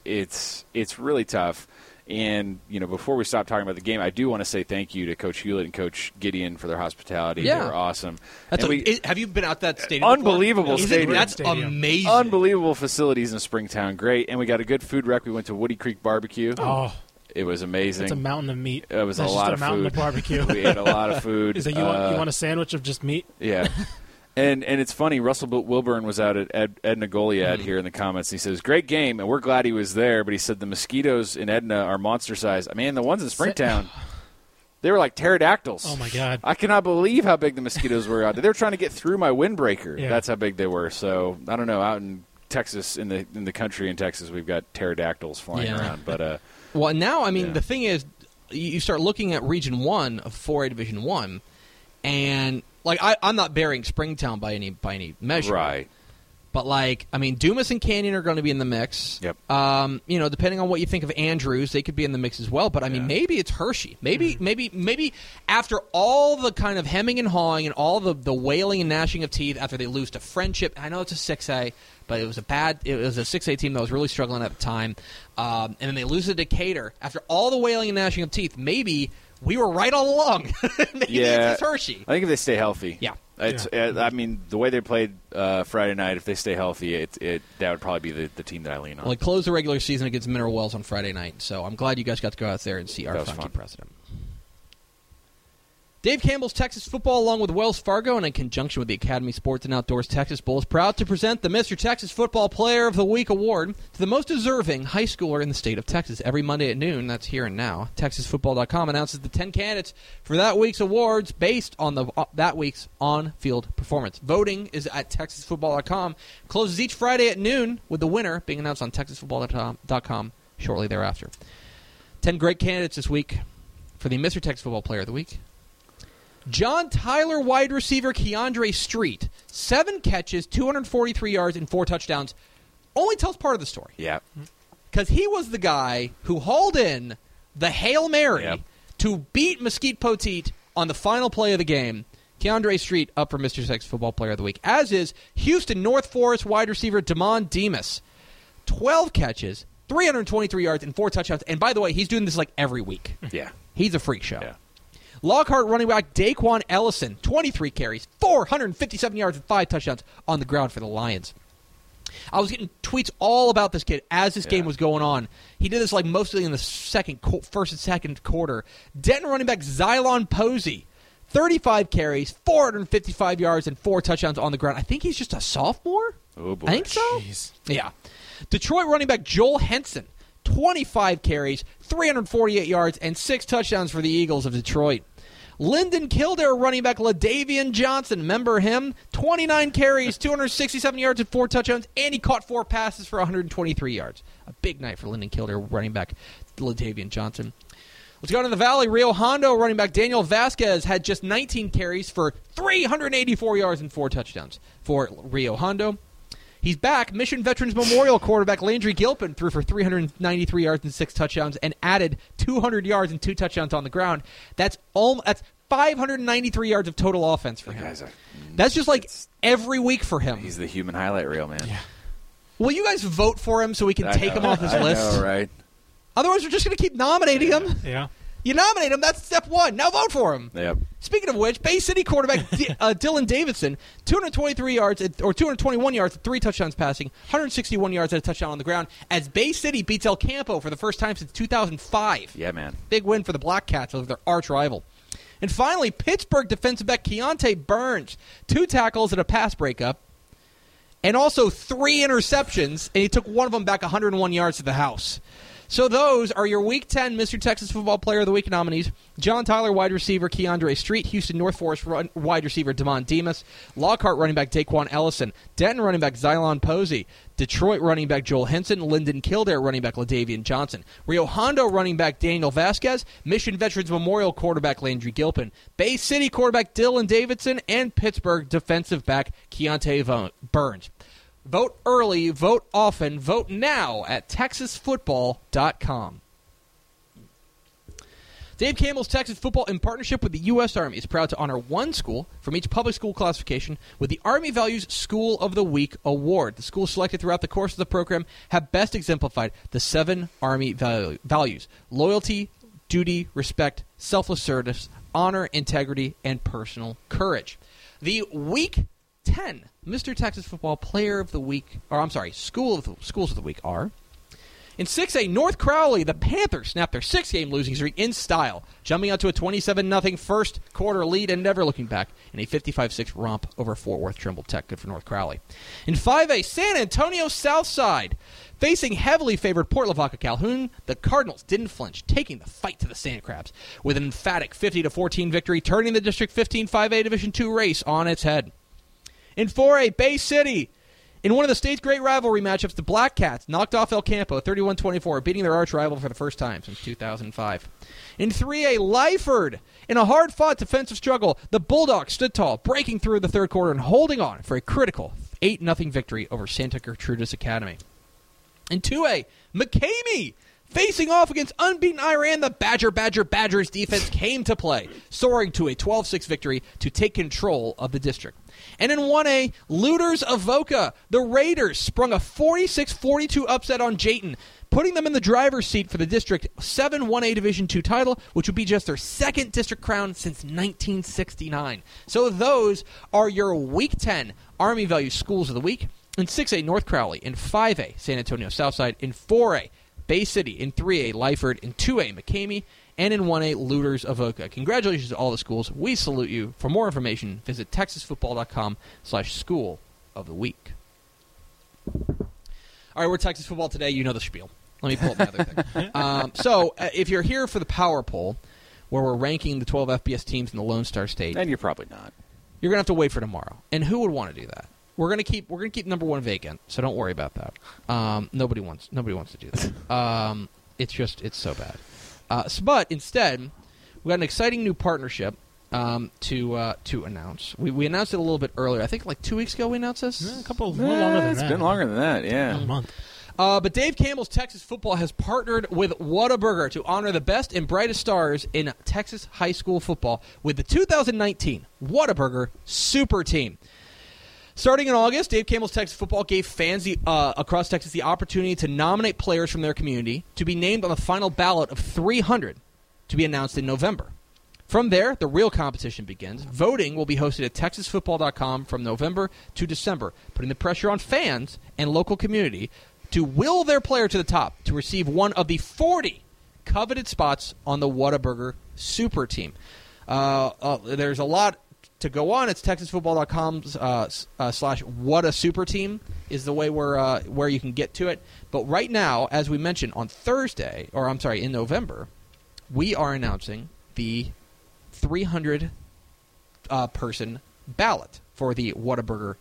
really tough. And before we stop talking about the game, I do want to say thank you to Coach Hewlett and Coach Gideon for their hospitality. Yeah. They were awesome. Have you been out that stadium? Unbelievable stadium. That's amazing. Unbelievable facilities in Springtown. Great. And we got a good food rec. We went to Woody Creek Barbecue. Oh. It was amazing. It's a mountain of meat. It was a lot of food. It's a mountain of barbecue. We ate a lot of food. Is that you want a sandwich of just meat? Yeah. And it's funny, Russell Wilburn was out at Edna Goliad here in the comments. He says, great game, and we're glad he was there. But he said the mosquitoes in Edna are monster-sized. I mean, the ones in Springtown, they were like pterodactyls. Oh, my God. I cannot believe how big the mosquitoes were out there. They were trying to get through my windbreaker. Yeah. That's how big they were. So, I don't know, out in Texas, in the country in Texas, we've got pterodactyls flying around. But well, now, I mean, the thing is, you start looking at Region 1 of 4A Division 1, and like I'm not burying Springtown by any measure, right? But like, I mean, Dumas and Canyon are going to be in the mix. Yep. Depending on what you think of Andrews, they could be in the mix as well. But I mean, maybe it's Hershey. Maybe after all the kind of hemming and hawing and all the wailing and gnashing of teeth after they lose to Friendship. I know it's a 6A, but it was a 6A team that was really struggling at the time. And then they lose to Decatur after all the wailing and gnashing of teeth. Maybe. We were right all along. It's Hershey. I think if they stay healthy. Yeah. I mean, the way they played Friday night, if they stay healthy, that would probably be the team that I lean on. Well, they closed the regular season against Mineral Wells on Friday night, so I'm glad you guys got to go out there and see our funky president. Dave Campbell's Texas Football, along with Wells Fargo, and in conjunction with the Academy Sports and Outdoors Texas Bowl, is proud to present the Mr. Texas Football Player of the Week Award to the most deserving high schooler in the state of Texas. Every Monday at noon, that's here and now, TexasFootball.com announces the 10 candidates for that week's awards based on that week's on-field performance. Voting is at TexasFootball.com. Closes each Friday at noon, with the winner being announced on TexasFootball.com shortly thereafter. 10 great candidates this week for the Mr. Texas Football Player of the Week. John Tyler wide receiver Keandre Street, 7 catches, 243 yards, and 4 touchdowns, only tells part of the story. Yeah. Because he was the guy who hauled in the Hail Mary to beat Mesquite Poteet on the final play of the game. Keandre Street up for Mr. Texas Football Player of the Week, as is Houston North Forest wide receiver Damon Demas, 12 catches, 323 yards, and 4 touchdowns. And by the way, he's doing this like every week. Yeah. He's a freak show. Yeah. Lockhart running back Daquan Ellison, 23 carries, 457 yards, and 5 touchdowns on the ground for the Lions. I was getting tweets all about this kid as this game was going on. He did this like mostly in the first and second quarter. Denton running back Xylon Posey, 35 carries, 455 yards, and 4 touchdowns on the ground. I think he's just a sophomore. Oh boy. I think so. Jeez. Yeah. Detroit running back Joel Henson, 25 carries, 348 yards, and 6 touchdowns for the Eagles of Detroit. Lyndon Kildare running back LaDavian Johnson, remember him? 29 carries, 267 yards, and 4 touchdowns, and he caught 4 passes for 123 yards. A big night for Lyndon Kildare running back LaDavian Johnson. Let's go down to the Valley. Rio Hondo running back Daniel Vasquez had just 19 carries for 384 yards and 4 touchdowns for Rio Hondo. He's back. Mission Veterans Memorial quarterback Landry Gilpin threw for 393 yards and 6 touchdowns and added 200 yards and 2 touchdowns on the ground. That's 593 yards of total offense for him. That's just like every week for him. He's the human highlight reel, man. Yeah. Will you guys vote for him so we can take him off this list? Know, right? Otherwise, we're just going to keep nominating him. Yeah. You nominate him. That's step one. Now vote for him. Yep. Speaking of which, Bay City quarterback Dylan Davidson, 221 yards, 3 touchdowns passing, 161 yards and a touchdown on the ground, as Bay City beats El Campo for the first time since 2005. Yeah, man. Big win for the Black Cats over their arch rival. And finally, Pittsburgh defensive back Keontae Burns, 2 tackles and a pass breakup, and also 3 interceptions, and he took one of them back 101 yards to the house. So those are your Week 10 Mr. Texas Football Player of the Week nominees. John Tyler, wide receiver, Keandre Street. Houston North Forest wide receiver, Demond Demas. Lockhart, running back, Daquan Ellison. Denton, running back, Xylon Posey. Detroit, running back, Joel Henson. Lyndon Kildare, running back, Ladavian Johnson. Rio Hondo, running back, Daniel Vasquez. Mission Veterans Memorial, quarterback, Landry Gilpin. Bay City, quarterback, Dylan Davidson. And Pittsburgh, defensive back, Keontae Burns. Vote early, vote often, vote now at TexasFootball.com. Dave Campbell's Texas Football, in partnership with the U.S. Army, is proud to honor one school from each public school classification with the Army Values School of the Week Award. The schools selected throughout the course of the program have best exemplified the 7 Army values: loyalty, duty, respect, selfless service, honor, integrity, and personal courage. The Week 10 Mr. Texas Football Player of the Week, or I'm sorry, Schools of the Week are: in 6A, North Crowley, the Panthers snapped their 6-game losing streak in style, jumping out to a 27-0 first quarter lead and never looking back in a 55-6 romp over Fort Worth Trimble Tech. Good for North Crowley. In 5A, San Antonio Southside, facing heavily favored Port Lavaca Calhoun, the Cardinals didn't flinch, taking the fight to the Sand Crabs with an emphatic 50-14 victory, turning the District 15 5A Division II race on its head. In 4A, Bay City, in one of the state's great rivalry matchups, the Black Cats knocked off El Campo 31-24, beating their arch rival for the first time since 2005. In 3A, Lyford, in a hard-fought defensive struggle, the Bulldogs stood tall, breaking through the third quarter and holding on for a critical 8-0 victory over Santa Gertrudis Academy. In 2A, McCamey, facing off against unbeaten Iran, the Badgers defense came to play, soaring to a 12-6 victory to take control of the district. And in 1A, Looters of Avoca, the Raiders sprung a 46-42 upset on Jayton, putting them in the driver's seat for the District 7-1A Division II title, which would be just their second district crown since 1969. So those are your Week 10 Army Value Schools of the Week. In 6A, North Crowley. In 5A, San Antonio Southside. In 4A, Bay City. In 3A, Lyford. In 2A, McCamey. And in 1A, Looters of Avoca. Congratulations to all the schools. We salute you. For more information, visit texasfootball.com/school of the week. All right, we're Texas Football Today. You know the spiel. Let me pull up my other thing. So if you're here for the power poll, where we're ranking the 12 FBS teams in the Lone Star State, and you're probably not, you're gonna have to wait for tomorrow. And who would want to do that? We're gonna keep number 1 vacant. So don't worry about that. Nobody wants to do that. It's so bad. But instead, we got an exciting new partnership to announce. We announced it a little bit earlier. I think like 2 weeks ago we announced this. Yeah, a little longer than that. It's been longer than that, yeah. A month. But Dave Campbell's Texas Football has partnered with Whataburger to honor the best and brightest stars in Texas high school football with the 2019 Whataburger Super Team. Starting in August, Dave Campbell's Texas Football gave fans across Texas the opportunity to nominate players from their community to be named on the final ballot of 300 to be announced in November. From there, the real competition begins. Voting will be hosted at texasfootball.com from November to December, putting the pressure on fans and local community to will their player to the top to receive one of the 40 coveted spots on the Whataburger Super Team. There's a lot to go on. It's texasfootball.com / what a super team is the way where you can get to it. But right now, as we mentioned, on Thursday, or I'm sorry, in November, we are announcing the 300 person ballot for the Whataburger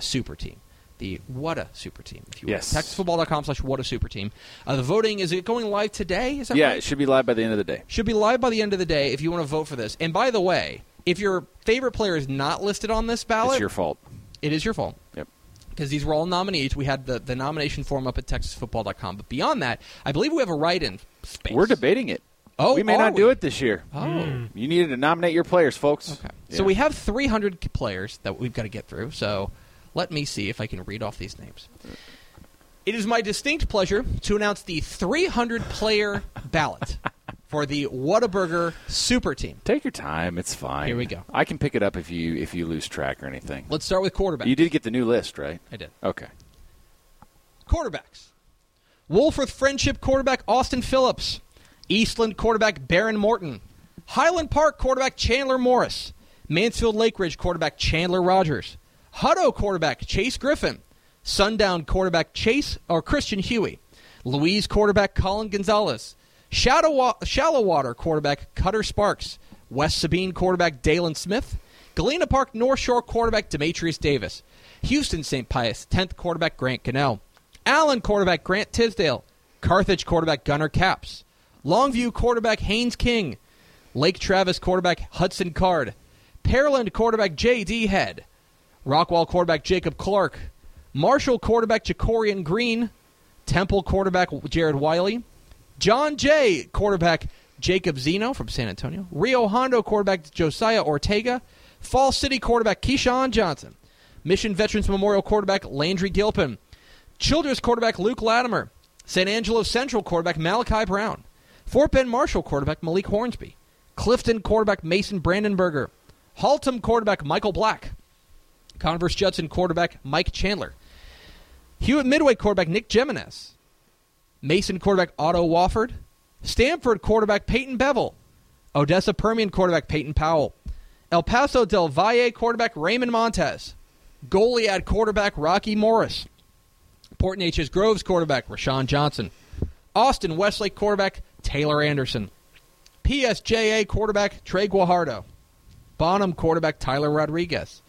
Super Team. The What a Super Team, if you will. Yes. TexasFootball.com / What a Super Team. The voting, is it going live today? Is that right? It should be live by the end of the day. Should be live by the end of the day if you want to vote for this. And by the way, if your favorite player is not listed on this ballot, it's your fault. It is your fault. Yep. Because these were all nominees. We had the nomination form up at TexasFootball.com. But beyond that, I believe we have a write-in space. We're debating it. Oh, we may not do it this year. Oh. You needed to nominate your players, folks. Okay. Yeah. So we have 300 players that we've got to get through. So let me see if I can read off these names. It is my distinct pleasure to announce the 300-player ballot for the Whataburger Super Team. Take your time. It's fine. Here we go. I can pick it up if you lose track or anything. Let's start with quarterbacks. You did get the new list, right? I did. Okay. Quarterbacks. Woolworth Friendship quarterback Austin Phillips. Eastland quarterback Baron Morton. Highland Park quarterback Chandler Morris. Mansfield Lake Ridge quarterback Chandler Rogers. Hutto quarterback Chase Griffin. Sundown quarterback Christian Huey. Louise quarterback Colin Gonzalez. Shallow Water quarterback Cutter Sparks. West Sabine quarterback Dalen Smith. Galena Park North Shore quarterback Demetrius Davis. Houston St. Pius 10th quarterback Grant Cannell. Allen quarterback Grant Tisdale. Carthage quarterback Gunnar Capps. Longview quarterback Haynes King. Lake Travis quarterback Hudson Card. Pearland quarterback J.D. Head. Rockwall quarterback Jacob Clark. Marshall quarterback Jacorian Green. Temple quarterback Jared Wiley. John Jay quarterback Jacob Zeno from San Antonio. Rio Hondo quarterback Josiah Ortega. Fall City quarterback Keyshawn Johnson. Mission Veterans Memorial quarterback Landry Gilpin. Childress quarterback Luke Latimer. San Angelo Central quarterback Malachi Brown. Fort Bend Marshall quarterback Malik Hornsby. Clifton quarterback Mason Brandenberger. Haltom quarterback Michael Black. Converse Judson quarterback Mike Chandler. Hewitt Midway quarterback Nick Jimenez. Mason quarterback Otto Wofford. Stanford quarterback Peyton Bevel. Odessa Permian quarterback Peyton Powell. El Paso del Valle quarterback Raymond Montez. Goliad quarterback Rocky Morris. Port Neches Groves quarterback Rashawn Johnson. Austin Westlake quarterback Taylor Anderson. PSJA quarterback Trey Guajardo. Bonham quarterback Tyler Rodriguez.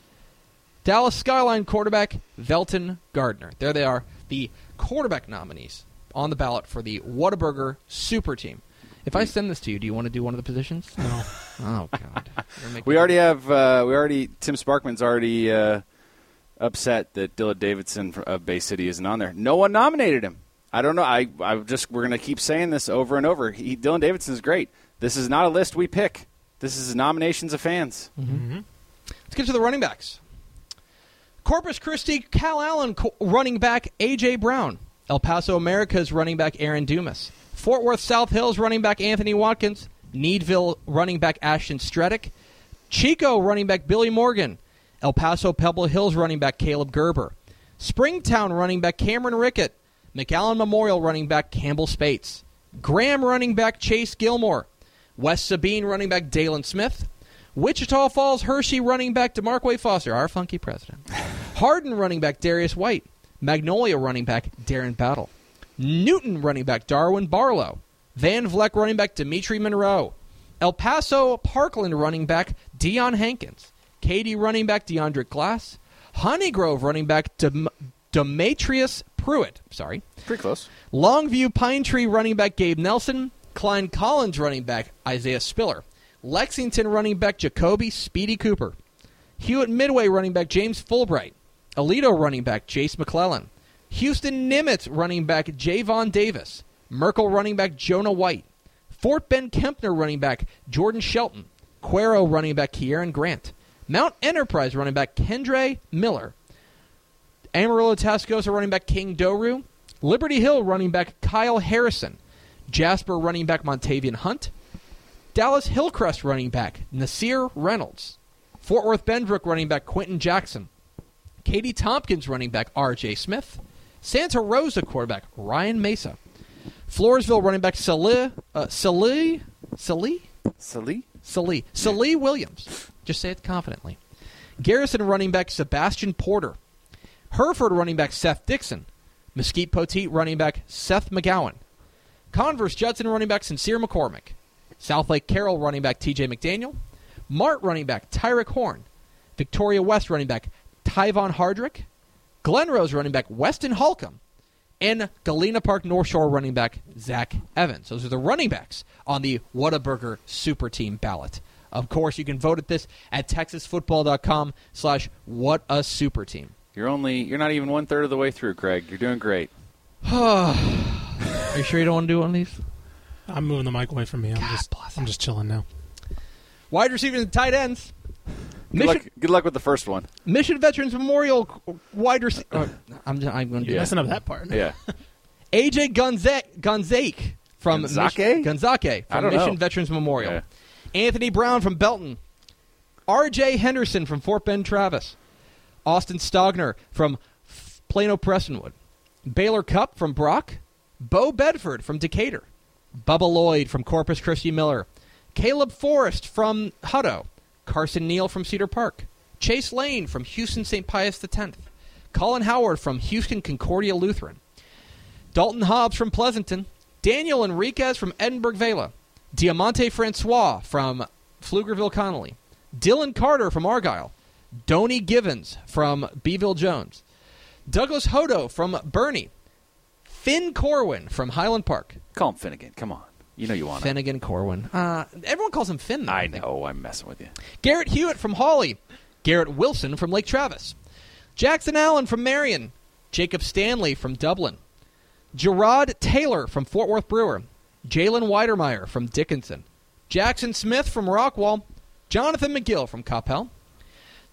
Dallas Skyline quarterback Velton Gardner. There they are, the quarterback nominees on the ballot for the Whataburger Super Team. If I send this to you, do you want to do one of the positions? No. Oh, God. Tim Sparkman's already upset that Dillard Davidson of Bay City isn't on there. No one nominated him. I don't know. We're going to keep saying this over and over. Dylan Davidson is great. This is not a list we pick. This is nominations of fans. Mm-hmm. Mm-hmm. Let's get to the running backs. Corpus Christi, Cal Allen running back A.J. Brown. El Paso America's running back Aaron Dumas. Fort Worth South Hills running back Anthony Watkins. Needville running back Ashton Streddick. Chico running back Billy Morgan. El Paso Pebble Hills running back Caleb Gerber. Springtown running back Cameron Rickett. McAllen Memorial running back Campbell Spates. Graham running back Chase Gilmore. West Sabine running back Dalen Smith. Wichita Falls Hershey running back DeMarque Foster, our funky president. Hardin running back Darius White. Magnolia running back Darren Battle. Newton running back Darwin Barlow. Van Vleck running back Dimitri Monroe. El Paso Parkland running back Deion Hankins. Katy running back DeAndre Glass. Honeygrove running back Demetrius Pruitt. Sorry. Pretty close. Longview Pine Tree running back Gabe Nelson. Klein Collins running back Isaiah Spiller. Lexington running back Jacoby Speedy Cooper. Hewitt Midway running back James Fulbright. Alito running back Jace McClellan. Houston Nimitz running back Javon Davis. Merkel running back Jonah White. Fort Bend Kempner running back Jordan Shelton. Cuero running back Kieran Grant. Mount Enterprise running back Kendra Miller. Amarillo Tascosa running back King Doru. Liberty Hill running back Kyle Harrison. Jasper running back Montavian Hunt. Dallas Hillcrest running back Nasir Reynolds. Fort Worth Benbrook running back Quentin Jackson. Katie Tompkins running back R.J. Smith. Santa Rosa quarterback Ryan Mesa. Floresville running back Salih Williams. Just say it confidently. Garrison running back Sebastian Porter. Hereford running back Seth Dixon. Mesquite Poteet running back Seth McGowan. Converse Judson running back Sincere McCormick. Southlake Carroll running back T.J. McDaniel. Mart running back Tyrick Horn. Victoria West running back Tyvon Hardrick. Glenrose running back Weston Holcomb, and Galena Park North Shore running back Zach Evans. Those are the running backs on the Whataburger Super Team ballot. Of course, you can vote at this at texasfootball.com/whatasuperteam. You're not even one-third of the way through, Craig. You're doing great. Are you sure you don't want to do one of these? I'm moving the mic away from me. I'm just chilling now. Wide receivers and tight ends. Good luck with the first one. Mission Veterans Memorial wide receiver. I'm going to do messing up that part. Yeah. AJ Gonzake from Mission Veterans Memorial. Yeah. Anthony Brown from Belton. RJ Henderson from Fort Bend Travis. Austin Stogner from Plano Prestonwood. Baylor Cup from Brock. Bo Bedford from Decatur. Bubba Lloyd from Corpus Christi Miller. Caleb Forrest from Hutto, Carson Neal from Cedar Park, Chase Lane from Houston St. Pius X, Colin Howard from Houston Concordia Lutheran, Dalton Hobbs from Pleasanton, Daniel Enriquez from Edinburgh Vela, Diamante Francois from Pflugerville Connolly, Dylan Carter from Argyle, Donnie Givens from Beeville Jones, Douglas Hodo from Bernie, Finn Corwin from Highland Park. Call him Finn again. Come on. You know you want Finn it. Finnegan Corwin. Everyone calls him Finn, though, I know. I'm messing with you. Garrett Hewitt from Hawley. Garrett Wilson from Lake Travis. Jackson Allen from Marion. Jacob Stanley from Dublin. Gerard Taylor from Fort Worth Brewer. Jalen Weidermeyer from Dickinson. Jackson Smith from Rockwall. Jonathan McGill from Coppell.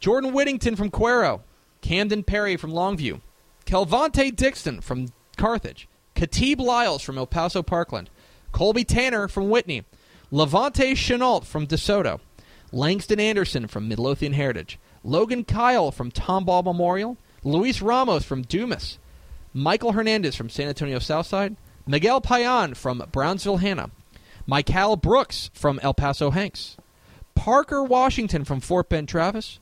Jordan Whittington from Cuero. Camden Perry from Longview. Kelvonte Dixon from Carthage. Khatib Lyles from El Paso Parkland. Colby Tanner from Whitney. Levante Chenault from DeSoto. Langston Anderson from Midlothian Heritage. Logan Kyle from Tomball Memorial. Luis Ramos from Dumas. Michael Hernandez from San Antonio Southside. Miguel Payan from Brownsville Hanna. Michael Brooks from El Paso Hanks. Parker Washington from Fort Bend Travis.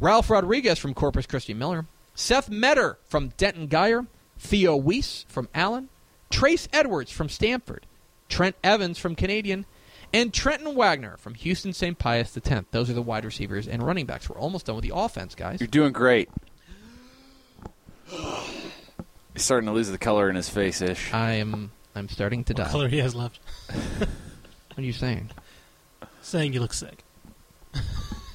Ralph Rodriguez from Corpus Christi Miller. Seth Metter from Denton Geyer. Theo Weiss from Allen. Trace Edwards from Stamford. Trent Evans from Canadian. And Trenton Wagner from Houston St. Pius X. Those are the wide receivers and running backs. We're almost done with the offense, guys. You're doing great. He's starting to lose the color in his face-ish. I'm starting to die. What color he has left? What are you saying? Saying you look sick.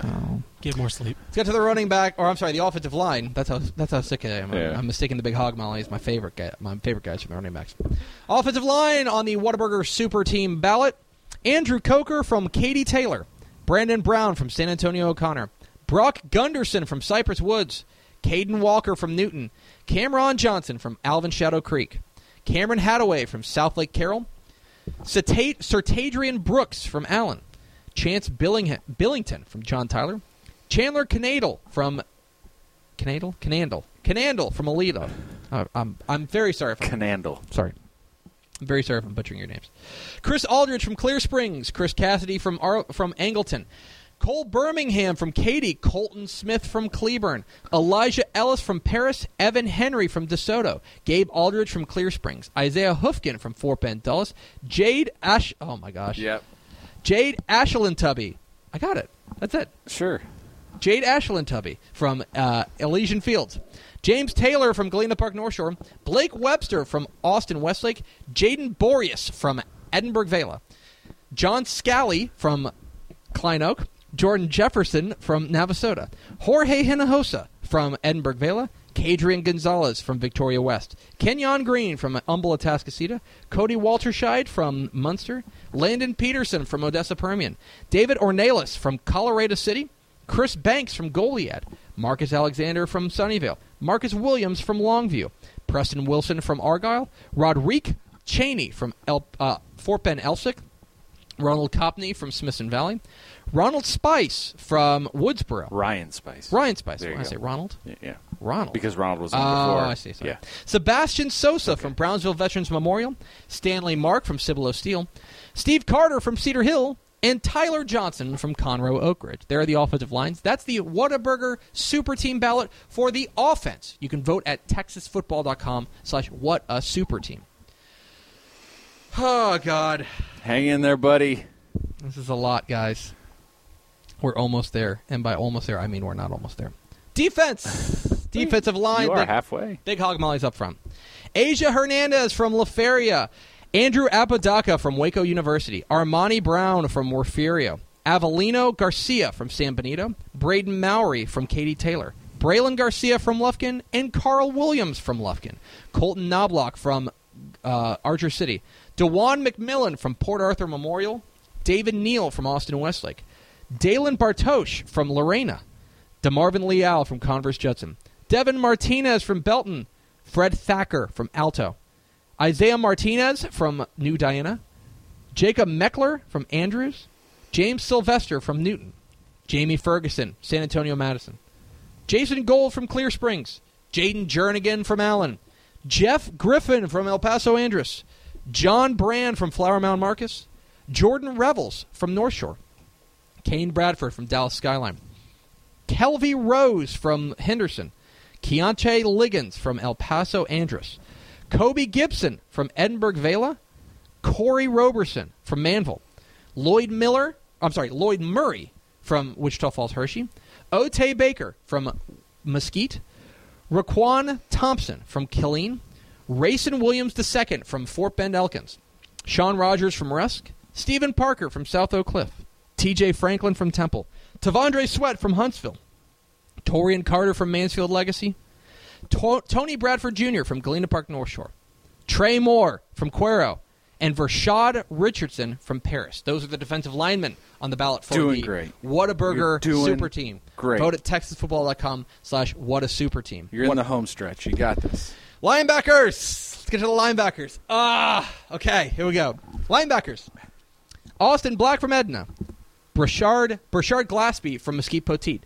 Oh. Get more sleep. Let's get to the running back, or I'm sorry, the offensive line. That's how sick I am. Yeah. I'm mistaking the Big Hog Molly as my favorite guy. My favorite guys from the running backs. Offensive line on the Whataburger Super Team ballot: Andrew Coker from Katie Taylor, Brandon Brown from San Antonio O'Connor, Brock Gunderson from Cypress Woods, Caden Walker from Newton, Cameron Johnson from Alvin Shadow Creek, Cameron Hathaway from South Lake Carroll, Sertadrian Brooks from Allen, Chance Billington from John Tyler, Chandler Canadle from Canandle from Alito. I'm very sorry. I'm very sorry if I'm butchering your names. Chris Aldridge from Clear Springs, Chris Cassidy from Angleton, Cole Birmingham from Katy, Colton Smith from Cleburne, Elijah Ellis from Paris, Evan Henry from DeSoto, Gabe Aldridge from Clear Springs, Isaiah Hoofkin from Fort Bend Dulles, Jade Ashland-Tubby. I got it. That's it. Sure. Jade Ashland-Tubby from Elysian Fields. James Taylor from Galena Park North Shore. Blake Webster from Austin Westlake. Jaden Boreas from Edinburgh Vela. John Scally from Klein Oak. Jordan Jefferson from Navasota. Jorge Hinojosa from Edinburgh Vela. Adrian Gonzalez from Victoria West, Kenyon Green from Humble Atascocita, Cody Walterscheid from Munster, Landon Peterson from Odessa Permian, David Ornelas from Colorado City, Chris Banks from Goliad, Marcus Alexander from Sunnyvale, Marcus Williams from Longview, Preston Wilson from Argyle, Roderick Cheney from Fort Bend Elsick, Ronald Copney from Smithson Valley, Ronald Spice from Woodsboro. Ryan Spice. There you go. I say Ronald? Yeah. Ronald. Because Ronald was on before. Oh, I see. Sorry. Yeah. Sebastian Sosa from Brownsville Veterans Memorial. Stanley Mark from Cibolo Steel. Steve Carter from Cedar Hill. And Tyler Johnson from Conroe Oak Ridge. There are the offensive lines. That's the Whataburger Super Team ballot for the offense. You can vote at texasfootball.com/whatasuperteam. Oh, God. Hang in there, buddy. This is a lot, guys. We're almost there. And by almost there, I mean we're not almost there. Defense. Defensive line. You are halfway. Big Hog Molly's up front. Asia Hernandez from LaFeria. Andrew Apodaca from Waco University. Armani Brown from Warferio. Avelino Garcia from San Benito. Braden Mowry from Katie Taylor. Braylon Garcia from Lufkin. And Carl Williams from Lufkin. Colton Knobloch from Archer City. DeJuan McMillan from Port Arthur Memorial. David Neal from Austin Westlake. Dalen Bartosz from Lorena. DeMarvin Leal from Converse Judson. Devin Martinez from Belton. Fred Thacker from Alto. Isaiah Martinez from New Diana. Jacob Meckler from Andrews. James Sylvester from Newton. Jamie Ferguson, San Antonio Madison. Jason Gold from Clear Springs. Jaden Jernigan from Allen. Jeff Griffin from El Paso Andrus. John Brand from Flower Mound Marcus. Jordan Revels from North Shore. Kane Bradford from Dallas Skyline. Kelvy Rose from Henderson. Keontae Liggins from El Paso Andres. Kobe Gibson from Edinburgh Vela. Corey Roberson from Manville. Lloyd Murray from Wichita Falls Hershey. Otay Baker from Mesquite. Raquan Thompson from Killeen. Rayson Williams II from Fort Bend Elkins. Sean Rogers from Rusk. Stephen Parker from South Oak Cliff. TJ Franklin from Temple. Tavondre Sweat from Huntsville. Torian Carter from Mansfield Legacy. Tony Bradford Jr. from Galena Park North Shore. Trey Moore from Cuero. And Vershad Richardson from Paris. Those are the defensive linemen on the ballot for the Whataburger Super Team. Great. Vote at TexasFootball.com/WhatASuperTeam. You're in the home stretch. You got this. Linebackers. Let's get to the linebackers. Okay, here we go. Linebackers. Austin Black from Edna. Brashard Glassby from Mesquite Poteet.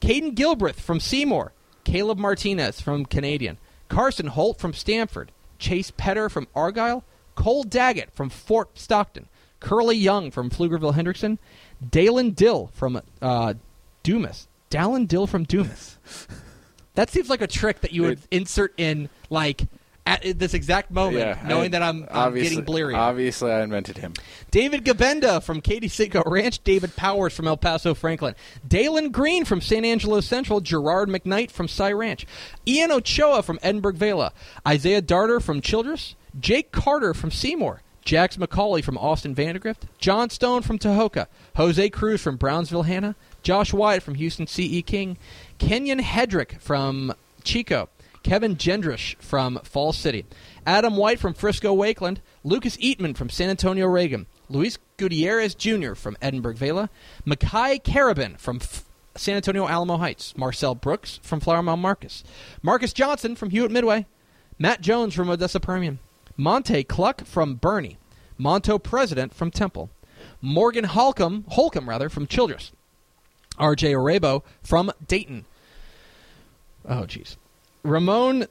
Caden Gilbreth from Seymour. Caleb Martinez from Canadian. Carson Holt from Stanford. Chase Petter from Argyle. Cole Daggett from Fort Stockton. Curly Young from Pflugerville-Hendrickson. Dallin Dill from Dumas. That seems like a trick that you would insert in, like, at this exact moment, knowing that I'm getting bleary. Obviously, I invented him. David Gabenda from Katy Cinco Ranch. David Powers from El Paso Franklin. Dalen Green from San Angelo Central. Gerard McKnight from Cy Ranch. Ian Ochoa from Edinburgh Vela. Isaiah Darter from Childress. Jake Carter from Seymour. Jax McCauley from Austin Vandergrift. John Stone from Tohoka. Jose Cruz from Brownsville-Hanna. Josh Wyatt from Houston C.E. King. Kenyon Hedrick from Chico. Kevin Gendrish from Falls City. Adam White from Frisco-Wakeland. Lucas Eatman from San Antonio Reagan. Luis Gutierrez Jr. from Edinburgh-Vela. Makai Carabin from San Antonio Alamo Heights. Marcel Brooks from Flower Mound Marcus. Marcus Johnson from Hewitt-Midway. Matt Jones from Odessa Permian. Monte Cluck from Bernie. Monto President from Temple. Morgan Holcomb from Childress. R.J. Arebo from Dayton. Oh, jeez. Ramon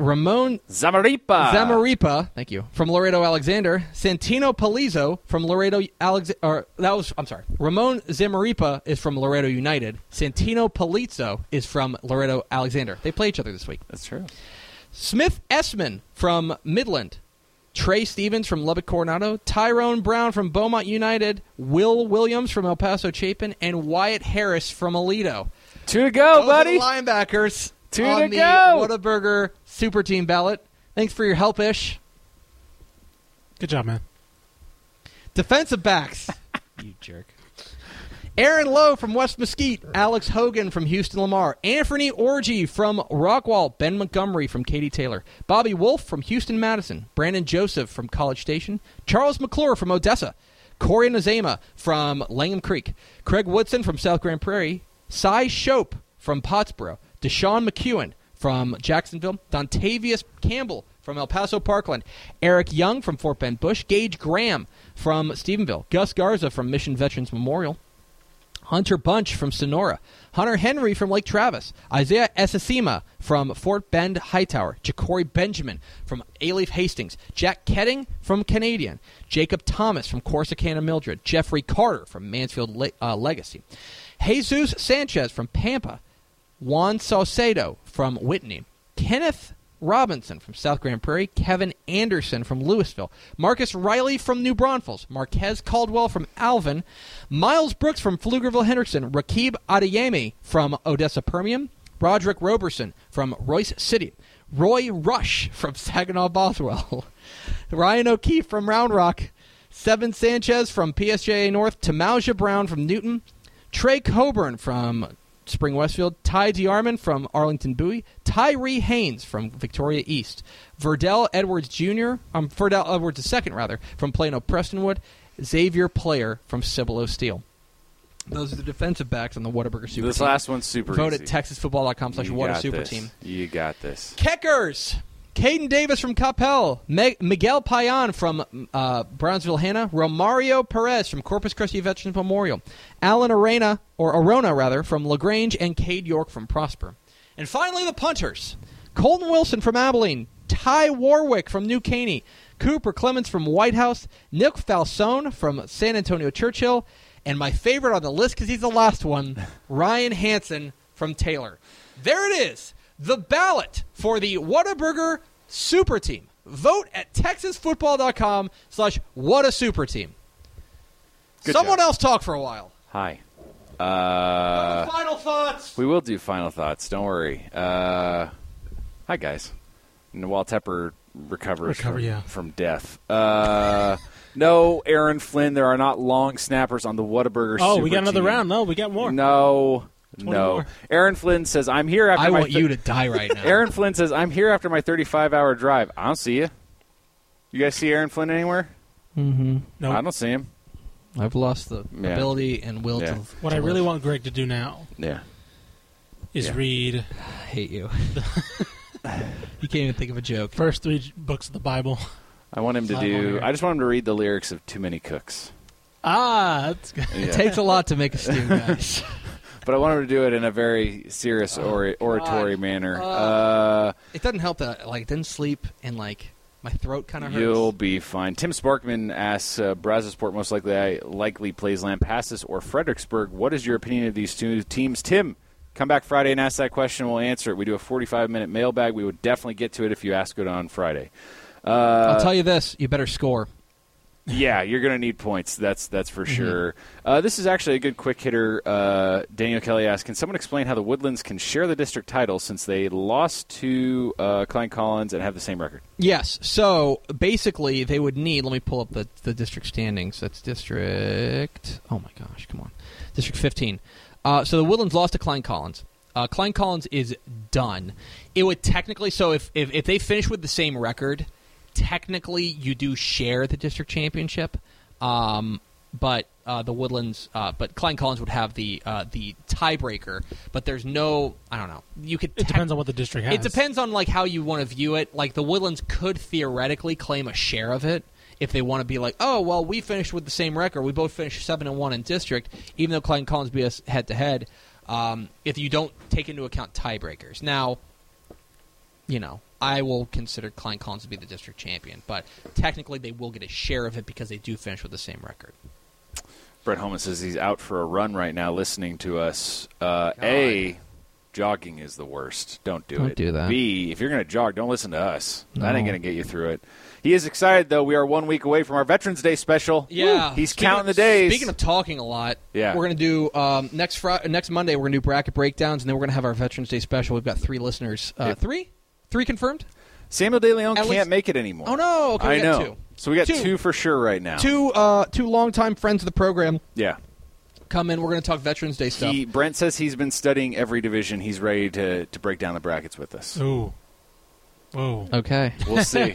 Zamaripa. Thank you. From Laredo Alexander. Santino Palizo from Laredo Alexander. I'm sorry. Ramon Zamaripa is from Laredo United. Santino Palizo is from Laredo Alexander. They play each other this week. That's true. Smith Essman from Midland. Trey Stevens from Lubbock, Coronado. Tyrone Brown from Beaumont United. Will Williams from El Paso Chapin. And Wyatt Harris from Alito. Two to go, buddy. Linebackers on the Whataburger Super Team ballot. Thanks for your help, Ish. Good job, man. Defensive backs. You jerk. Aaron Lowe from West Mesquite, Alex Hogan from Houston Lamar, Anthony Orgy from Rockwall, Ben Montgomery from Katie Taylor, Bobby Wolf from Houston Madison, Brandon Joseph from College Station, Charles McClure from Odessa, Corey Nazema from Langham Creek, Craig Woodson from South Grand Prairie, Cy Shope from Pottsboro, Deshaun McEwen from Jacksonville, Dontavius Campbell from El Paso Parkland, Eric Young from Fort Bend Bush, Gage Graham from Stephenville, Gus Garza from Mission Veterans Memorial, Hunter Bunch from Sonora, Hunter Henry from Lake Travis, Isaiah Esesima from Fort Bend Hightower, Ja'Cory Benjamin from Aleaf Hastings, Jack Ketting from Canadian, Jacob Thomas from Corsicana Mildred, Jeffrey Carter from Mansfield Legacy, Jesus Sanchez from Pampa, Juan Saucedo from Whitney, Kenneth Robinson from South Grand Prairie, Kevin Anderson from Louisville, Marcus Riley from New Braunfels, Marquez Caldwell from Alvin, Miles Brooks from Pflugerville-Henderson, Rakib Adeyemi from Odessa Permian, Roderick Roberson from Royce City, Roy Rush from Saginaw Bothwell, Ryan O'Keefe from Round Rock, Seven Sanchez from PSJA North, Tamaja Brown from Newton, Trey Coburn from Spring Westfield, Ty DeArmond from Arlington Bowie, Tyree Haynes from Victoria East, Verdell Edwards II from Plano Prestonwood, Xavier Player from Cibolo Steel. Those are the defensive backs on the Whataburger Super Team. This last one's super easy. Vote at TexasFootball.com/WhataSuperTeam. You got this. Kickers! Caden Davis from Coppell, Miguel Payan from Brownsville-Hanna, Romario Perez from Corpus Christi Veterans Memorial, Alan Arona from LaGrange, and Cade York from Prosper. And finally, the punters. Colton Wilson from Abilene, Ty Warwick from New Caney, Cooper Clemens from White House, Nick Falzone from San Antonio Churchill, and my favorite on the list, because he's the last one, Ryan Hansen from Taylor. There it is, the ballot for the Whataburger Super Team. Vote at texasfootball.com/whatasuperteam. Someone else talk for a while. Hi. Final thoughts. We will do final thoughts. Don't worry. Hi, guys. And while Tepper recovers from death. No, Aaron Flynn, there are not long snappers on the Whataburger Super Team. Oh, we got another round. No, we got more. No. Aaron Flynn says, I'm here after I want you to die right now. Aaron Flynn says, I'm here after my 35-hour drive. I don't see you. You guys see Aaron Flynn anywhere? Mm-hmm. No. I don't see him. I've lost the ability and will to What I really want Greg to do now is read. I hate you. You can't even think of a joke. First three books of the Bible. I want him to I just want him to read the lyrics of Too Many Cooks. Ah, that's good. Yeah. It takes a lot to make a stew, guys. But I want him to do it in a very serious oratory manner. It doesn't help that I didn't sleep and my throat kind of hurts. You'll be fine. Tim Sparkman asks, Brazosport most likely plays Lampasas or Fredericksburg. What is your opinion of these two teams? Tim, come back Friday and ask that question. We'll answer it. We do a 45-minute mailbag. We would definitely get to it if you ask it on Friday. I'll tell you this. You better score. Yeah, you're going to need points. That's for sure. This is actually a good quick hitter. Daniel Kelly asks, can someone explain how the Woodlands can share the district title since they lost to Klein Collins and have the same record? Yes. So basically they would need – let me pull up the district standings. That's district – oh, my gosh. Come on. District 15. So the Woodlands lost to Klein Collins. Klein Collins is done. It would technically – so if they finish with the same record – technically, you do share the district championship, but the Woodlands, but Klein Collins would have the tiebreaker. But there's no, I don't know. You could. It depends on what the district has. It depends on how you want to view it. The Woodlands could theoretically claim a share of it if they want to be we finished with the same record. We both finished 7-1 in district, even though Klein Collins beat us head to head. If you don't take into account tiebreakers, now, I will consider Klein Collins to be the district champion, but technically they will get a share of it because they do finish with the same record. Brett Holman says he's out for a run right now listening to us. Jogging is the worst. Don't do it. Don't do that. B, if you're going to jog, don't listen to us. No. That ain't going to get you through it. He is excited, though. We are 1 week away from our Veterans Day special. Yeah. Woo. He's counting the days. Speaking of talking a lot, we're going to do next Monday we're going to do bracket breakdowns, and then we're going to have our Veterans Day special. We've got three listeners. Three confirmed? Samuel De Leon can't make it anymore. Oh, no. Okay, I know. Two. So we got two for sure right now. Two longtime friends of the program. Yeah. Come in. We're going to talk Veterans Day stuff. Brent says he's been studying every division. He's ready to break down the brackets with us. Ooh. Whoa. Okay. We'll see.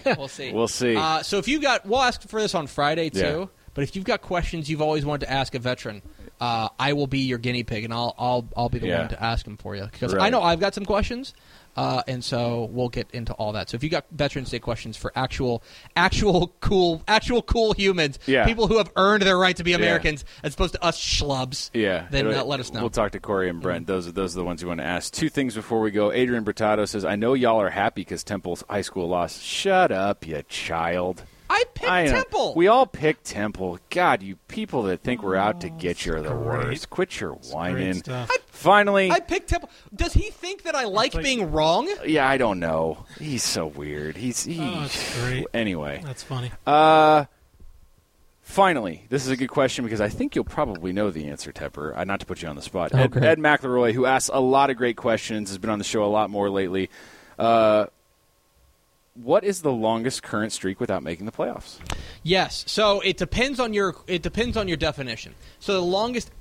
We'll see. So if you got – we'll ask for this on Friday, too. Yeah. But if you've got questions you've always wanted to ask a veteran, I will be your guinea pig, and I'll be the one to ask them for you. Because I know I've got some questions. And so we'll get into all that. So if you got Veterans Day questions for actual cool humans, people who have earned their right to be Americans as opposed to us schlubs, then let us know. We'll talk to Corey and Brent. Those are the ones you want to ask. Two things before we go. Adrian Bertato says, I know y'all are happy because Temple High School lost. Shut up, you child. I picked Temple. We all picked Temple. God, you people that think we're out to get you are the worst. Quit your whining. Finally. I picked Temple. Does he think that I like being wrong? Yeah, I don't know. He's so weird. That's great. Anyway. That's funny. Finally, this is a good question because I think you'll probably know the answer, Tepper. Not to put you on the spot. Okay. Ed McElroy, who asks a lot of great questions, has been on the show a lot more lately. What is the longest current streak without making the playoffs? Yes, so it depends on your definition. So the longest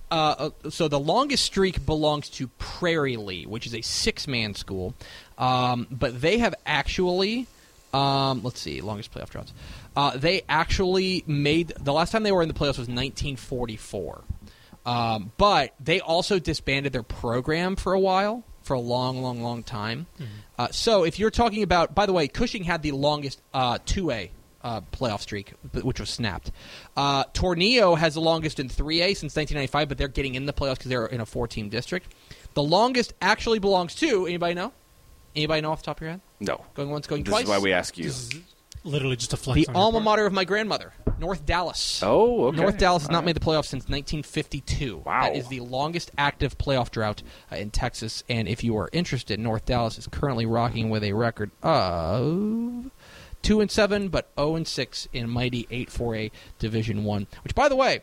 streak belongs to Prairie Lee, which is a 6-man school, but they have actually longest playoff droughts. They actually made the last time they were in the playoffs was 1944, but they also disbanded their program for a while. For a long, long, long time. Mm-hmm. So if you're talking about – by the way, Cushing had the longest 2A playoff streak, which was snapped. Tornillo has the longest in 3A since 1995, but they're getting in the playoffs because they're in a 4-team district. The longest actually belongs to – anybody know? Anybody know off the top of your head? No. Going once, going twice? This is why we ask you. literally just a flex. The alma mater of my grandmother, North Dallas. Oh, okay. North Dallas has not made the playoffs since 1952. Wow. That is the longest active playoff drought in Texas. And if you are interested, North Dallas is currently rocking with a record of 2-7, but 0-6 in mighty 8-4A Division I. Which, by the way,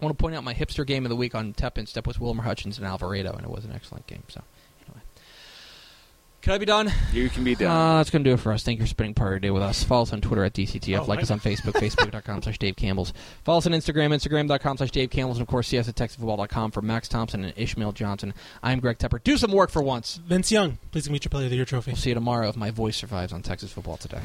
I want to point out my hipster game of the week on Tep and Step was Wilmer Hutchins and Alvarado, and it was an excellent game. So, anyway. Can I be done? You can be done. That's going to do it for us. Thank you for spending part of your day with us. Follow us on Twitter at DCTF. Like us on Facebook, facebook.com/DaveCampbells. Follow us on Instagram, instagram.com/DaveCampbells. And, of course, see us at TexasFootball.com. For Max Thompson and Ishmael Johnson, I'm Greg Tepper. Do some work for once. Vince Young, please give me your Player of the Year trophy. We'll see you tomorrow if my voice survives on Texas Football Today.